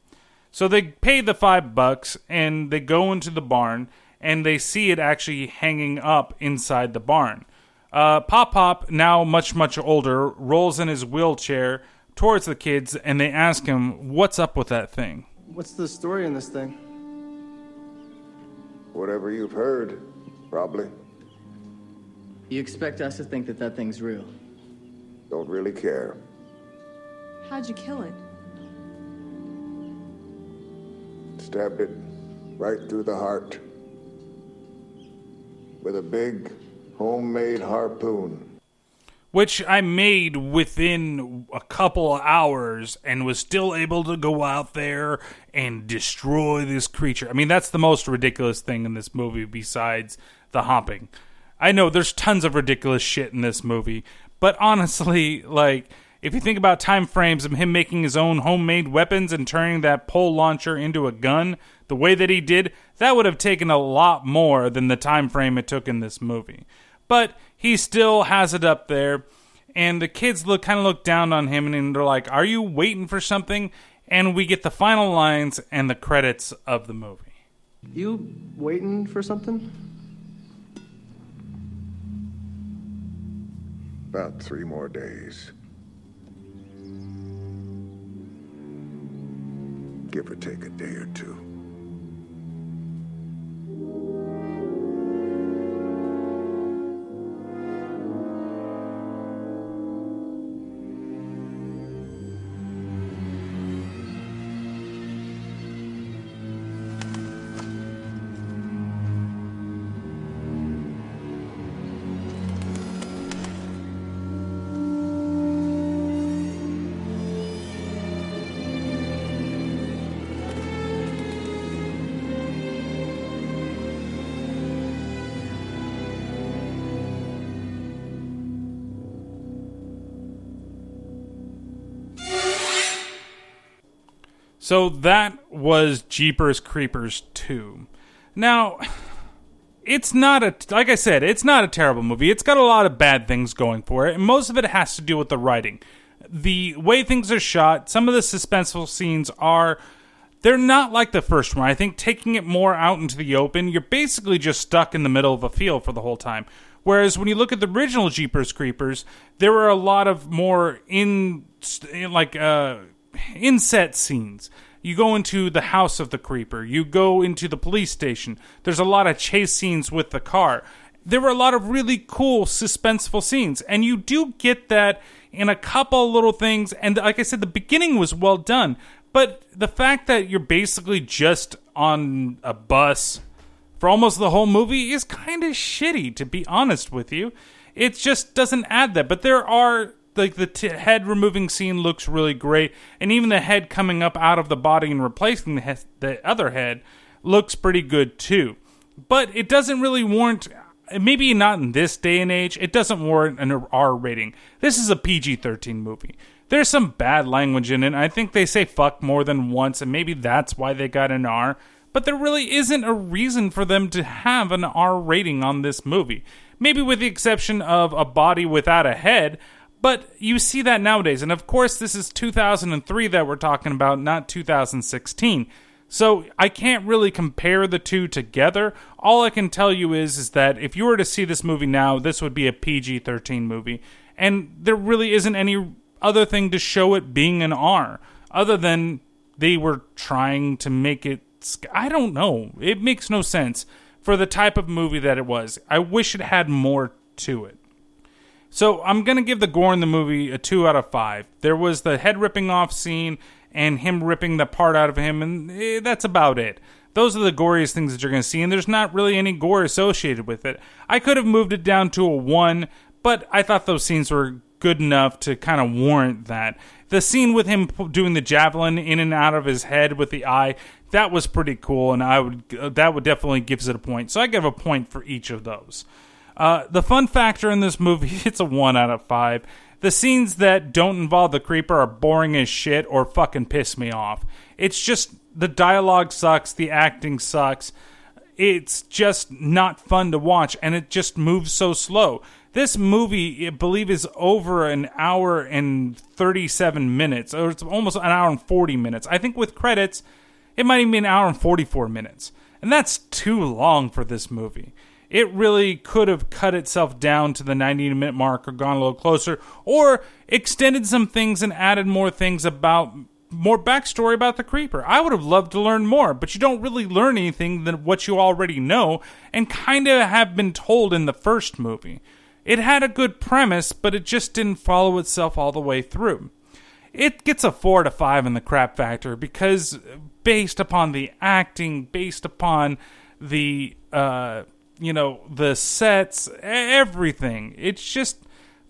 So they pay the five bucks and they go into the barn and they see it actually hanging up inside the barn. Uh, Pop Pop, now much, much older, rolls in his wheelchair towards the kids, and they ask him, what's up with that thing? What's the story in this thing? Whatever you've heard, probably. You expect us to think that that thing's real? Don't really care. How'd you kill it? Stabbed it right through the heart with a big... homemade harpoon. Which I made within a couple of hours and was still able to go out there and destroy this creature. I mean, that's the most ridiculous thing in this movie besides the hopping. I know there's tons of ridiculous shit in this movie, but honestly, like, if you think about time frames of him making his own homemade weapons and turning that pole launcher into a gun the way that he did, that would have taken a lot more than the time frame it took in this movie. But he still has it up there, and the kids look kind of look down on him, and they're like, are you waiting for something? And we get the final lines and the credits of the movie. You waiting for something? About three more days. Give or take a day or two. So that was Jeepers Creepers two. Now, it's not a, like I said, it's not a terrible movie. It's got a lot of bad things going for it, and most of it has to do with the writing. The way things are shot, some of the suspenseful scenes are, they're not like the first one. I think taking it more out into the open, you're basically just stuck in the middle of a field for the whole time. Whereas when you look at the original Jeepers Creepers, there were a lot of more in, like, uh... inset scenes. You go into the house of the creeper. You go into the police station. There's a lot of chase scenes with the car. There were a lot of really cool, suspenseful scenes. And you do get that in a couple little things. And like I said, the beginning was well done. But the fact that you're basically just on a bus for almost the whole movie is kind of shitty, to be honest with you. It just doesn't add that. But there are... Like the t- head removing scene looks really great, and even the head coming up out of the body and replacing the, he- the other head looks pretty good too. But it doesn't really warrant, maybe not in this day and age, it doesn't warrant an R rating. This is a P G thirteen movie. There's some bad language in it. I think they say fuck more than once, and maybe that's why they got an R. But there really isn't a reason for them to have an R rating on this movie. Maybe with the exception of a body without a head. But you see that nowadays. And of course, this is two thousand three that we're talking about, not two thousand sixteen. So I can't really compare the two together. All I can tell you is, is that if you were to see this movie now, this would be a P G thirteen movie. And there really isn't any other thing to show it being an R, other than they were trying to make it... I don't know. It makes no sense for the type of movie that it was. I wish it had more to it. So I'm going to give the gore in the movie a two out of five. There was the head ripping off scene and him ripping the part out of him, and eh, that's about it. Those are the goriest things that you're going to see, and there's not really any gore associated with it. I could have moved it down to a one, but I thought those scenes were good enough to kind of warrant that. The scene with him doing the javelin in and out of his head with the eye, that was pretty cool, and I would that would definitely give it a point. So I give a point for each of those. Uh, the fun factor in this movie, it's a one out of five. The scenes that don't involve the creeper are boring as shit or fucking piss me off. It's just the dialogue sucks, the acting sucks. It's just not fun to watch, and it just moves so slow. This movie, I believe, is over an hour and thirty-seven minutes, or it's almost an hour and forty minutes. I think with credits, it might even be an hour and forty-four minutes. And that's too long for this movie. It really could have cut itself down to the ninety-minute mark or gone a little closer, or extended some things and added more things about, more backstory about the creeper. I would have loved to learn more, but you don't really learn anything than what you already know and kind of have been told in the first movie. It had a good premise, but it just didn't follow itself all the way through. It gets a four to five in the crap factor because based upon the acting, based upon the... uh you know, the sets, everything. It's just,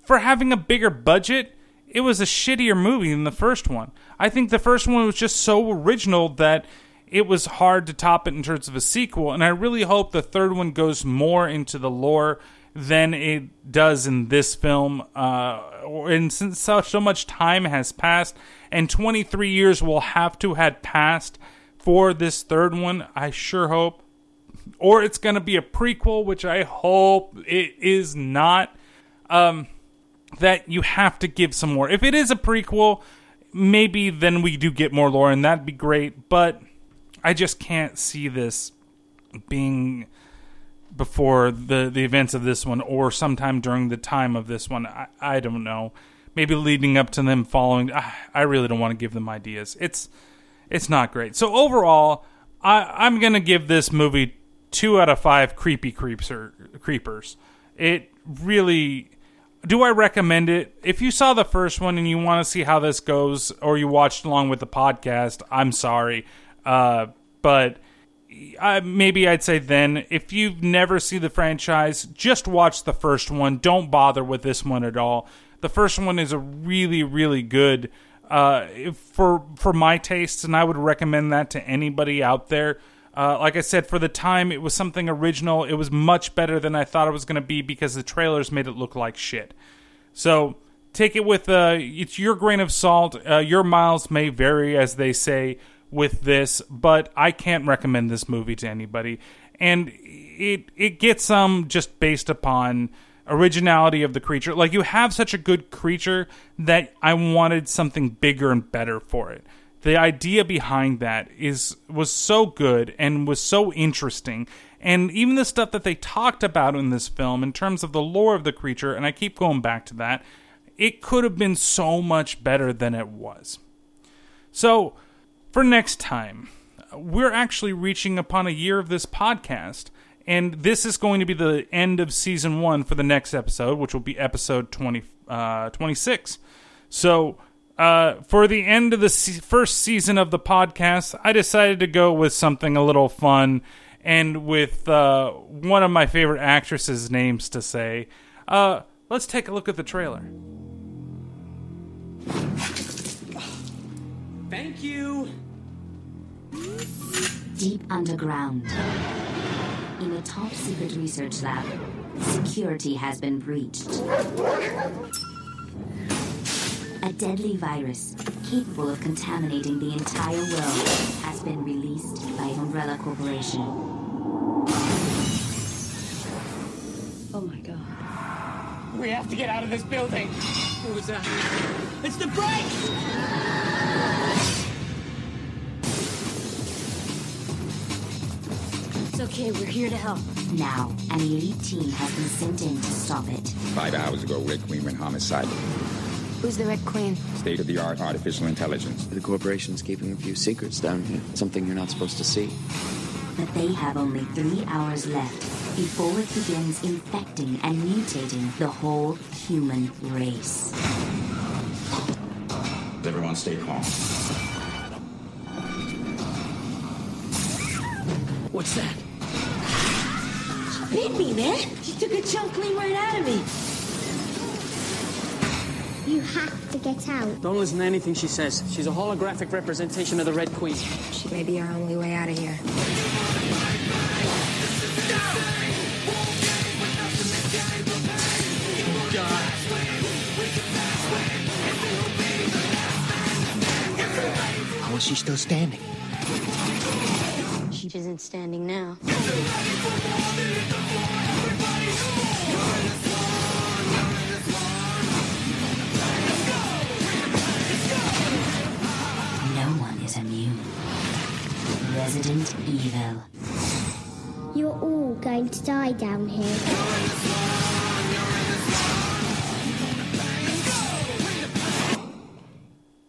for having a bigger budget, it was a shittier movie than the first one. I think the first one was just so original that it was hard to top it in terms of a sequel, and I really hope the third one goes more into the lore than it does in this film. Uh, and since so, so much time has passed, and twenty-three years will have to have passed for this third one, I sure hope. Or it's going to be a prequel, which I hope it is not, um, that you have to give some more. If it is a prequel, maybe then we do get more lore, and that'd be great. But I just can't see this being before the, the events of this one or sometime during the time of this one. I, I don't know. Maybe leading up to them following. I, I really don't want to give them ideas. It's, it's not great. So overall, I, I'm going to give this movie two out of five creepy creeps or creepers. It really... Do I recommend it? If you saw the first one and you want to see how this goes, or you watched along with the podcast, I'm sorry. Uh, but I, maybe I'd say then, if you've never seen the franchise, just watch the first one. Don't bother with this one at all. The first one is a really, really good... Uh, for for my tastes, and I would recommend that to anybody out there. Uh, like I said, for the time, it was something original. It was much better than I thought it was going to be because the trailers made it look like shit. So take it with uh, it's your grain of salt. Uh, your miles may vary, as they say, with this, but I can't recommend this movie to anybody. And it it gets um just based upon... originality of the creature. Like, you have such a good creature that I wanted something bigger and better for it. The idea behind that is was so good and was so interesting. And even the stuff that they talked about in this film in terms of the lore of the creature, and I keep going back to that, it could have been so much better than it was. So, for next time, we're actually reaching upon a year of this podcast. And this is going to be the end of season one for the next episode, which will be episode twenty, uh, twenty-six. So uh, for the end of the se- first season of the podcast, I decided to go with something a little fun and with uh, one of my favorite actresses' names to say. Uh, let's take a look at the trailer. Thank you. Deep underground. In a top-secret research lab, security has been breached. A deadly virus, capable of contaminating the entire world, has been released by Umbrella Corporation. Oh my god. We have to get out of this building. What was that? It's the brakes! Okay, we're here to help. Now, an elite team has been sent in to stop it. Five hours ago, Red Queen went homicidal. Who's the Red Queen? State-of-the-art artificial intelligence. The corporation's keeping a few secrets down here. Something you're not supposed to see. But they have only three hours left before it begins infecting and mutating the whole human race. Everyone stay calm. What's that? She bit me, man. She took a chunk clean right out of me. You have to get out. Don't listen to anything she says. She's a holographic representation of the Red Queen. She may be our only way out of here. she's still standing. She isn't standing now. No one is immune. Resident Evil. You're all going to die down here.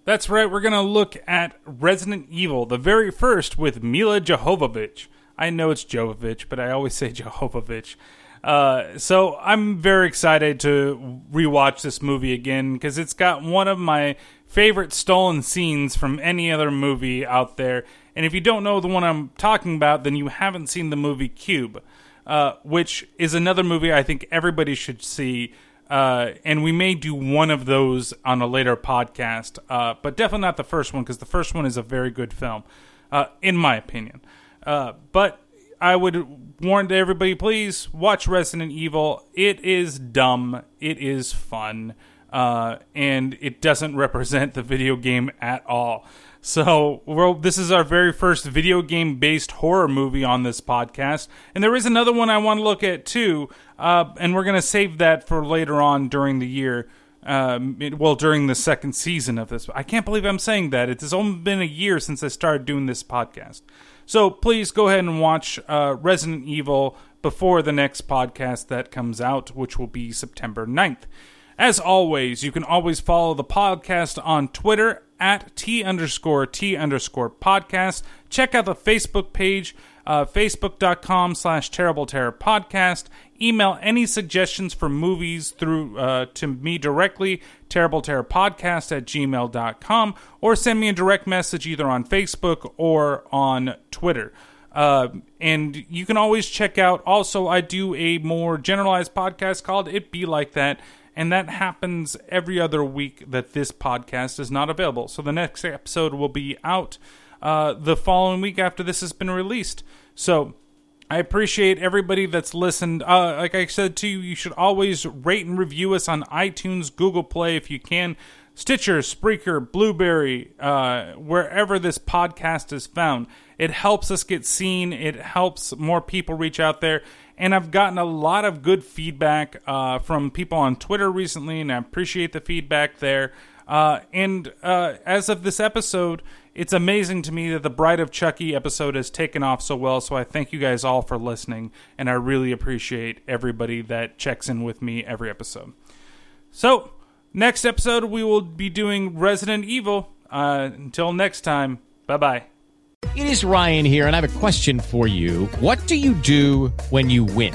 That's right, we're going to look at Resident Evil, the very first, with Mila Jovovich. I know it's Jovovich, but I always say Jovovich. Uh, so I'm very excited to rewatch this movie again, because it's got one of my favorite stolen scenes from any other movie out there. And if you don't know the one I'm talking about, then you haven't seen the movie Cube, uh, which is another movie I think everybody should see. Uh, and we may do one of those on a later podcast, uh, but definitely not the first one, because the first one is a very good film, uh, in my opinion. Uh, but I would warn to everybody, please watch Resident Evil. It is dumb. It is fun. Uh, and it doesn't represent the video game at all. So well, this is our very first video game-based horror movie on this podcast. And there is another one I want to look at, too. Uh, and we're going to save that for later on during the year. Um, it, well, during the second season of this. I can't believe I'm saying that. It has only been a year since I started doing this podcast. So please go ahead and watch uh, Resident Evil before the next podcast that comes out, which will be September ninth. As always, you can always follow the podcast on Twitter at T underscore T underscore podcast. Check out the Facebook page. Uh, facebook.com slash Terrible Terror Podcast. Email any suggestions for movies through uh, to me directly, terribleterrorpodcast at gmail dot com, or send me a direct message either on Facebook or on Twitter. Uh, and you can always check out, also, I do a more generalized podcast called It Be Like That, and that happens every other week that this podcast is not available. So the next episode will be out Uh, the following week after this has been released. So I appreciate everybody that's listened. Uh, like I said to you, you should always rate and review us on iTunes, Google Play if you can, Stitcher, Spreaker, Blueberry, uh, wherever this podcast is found. It helps us get seen. It helps more people reach out there. And I've gotten a lot of good feedback uh, from people on Twitter recently, and I appreciate the feedback there. Uh, and uh, as of this episode, it's amazing to me that the Bride of Chucky episode has taken off so well, so I thank you guys all for listening, and I really appreciate everybody that checks in with me every episode. So, next episode, we will be doing Resident Evil. Uh, until next time, bye-bye. It is Ryan here, and I have a question for you. What do you do when you win?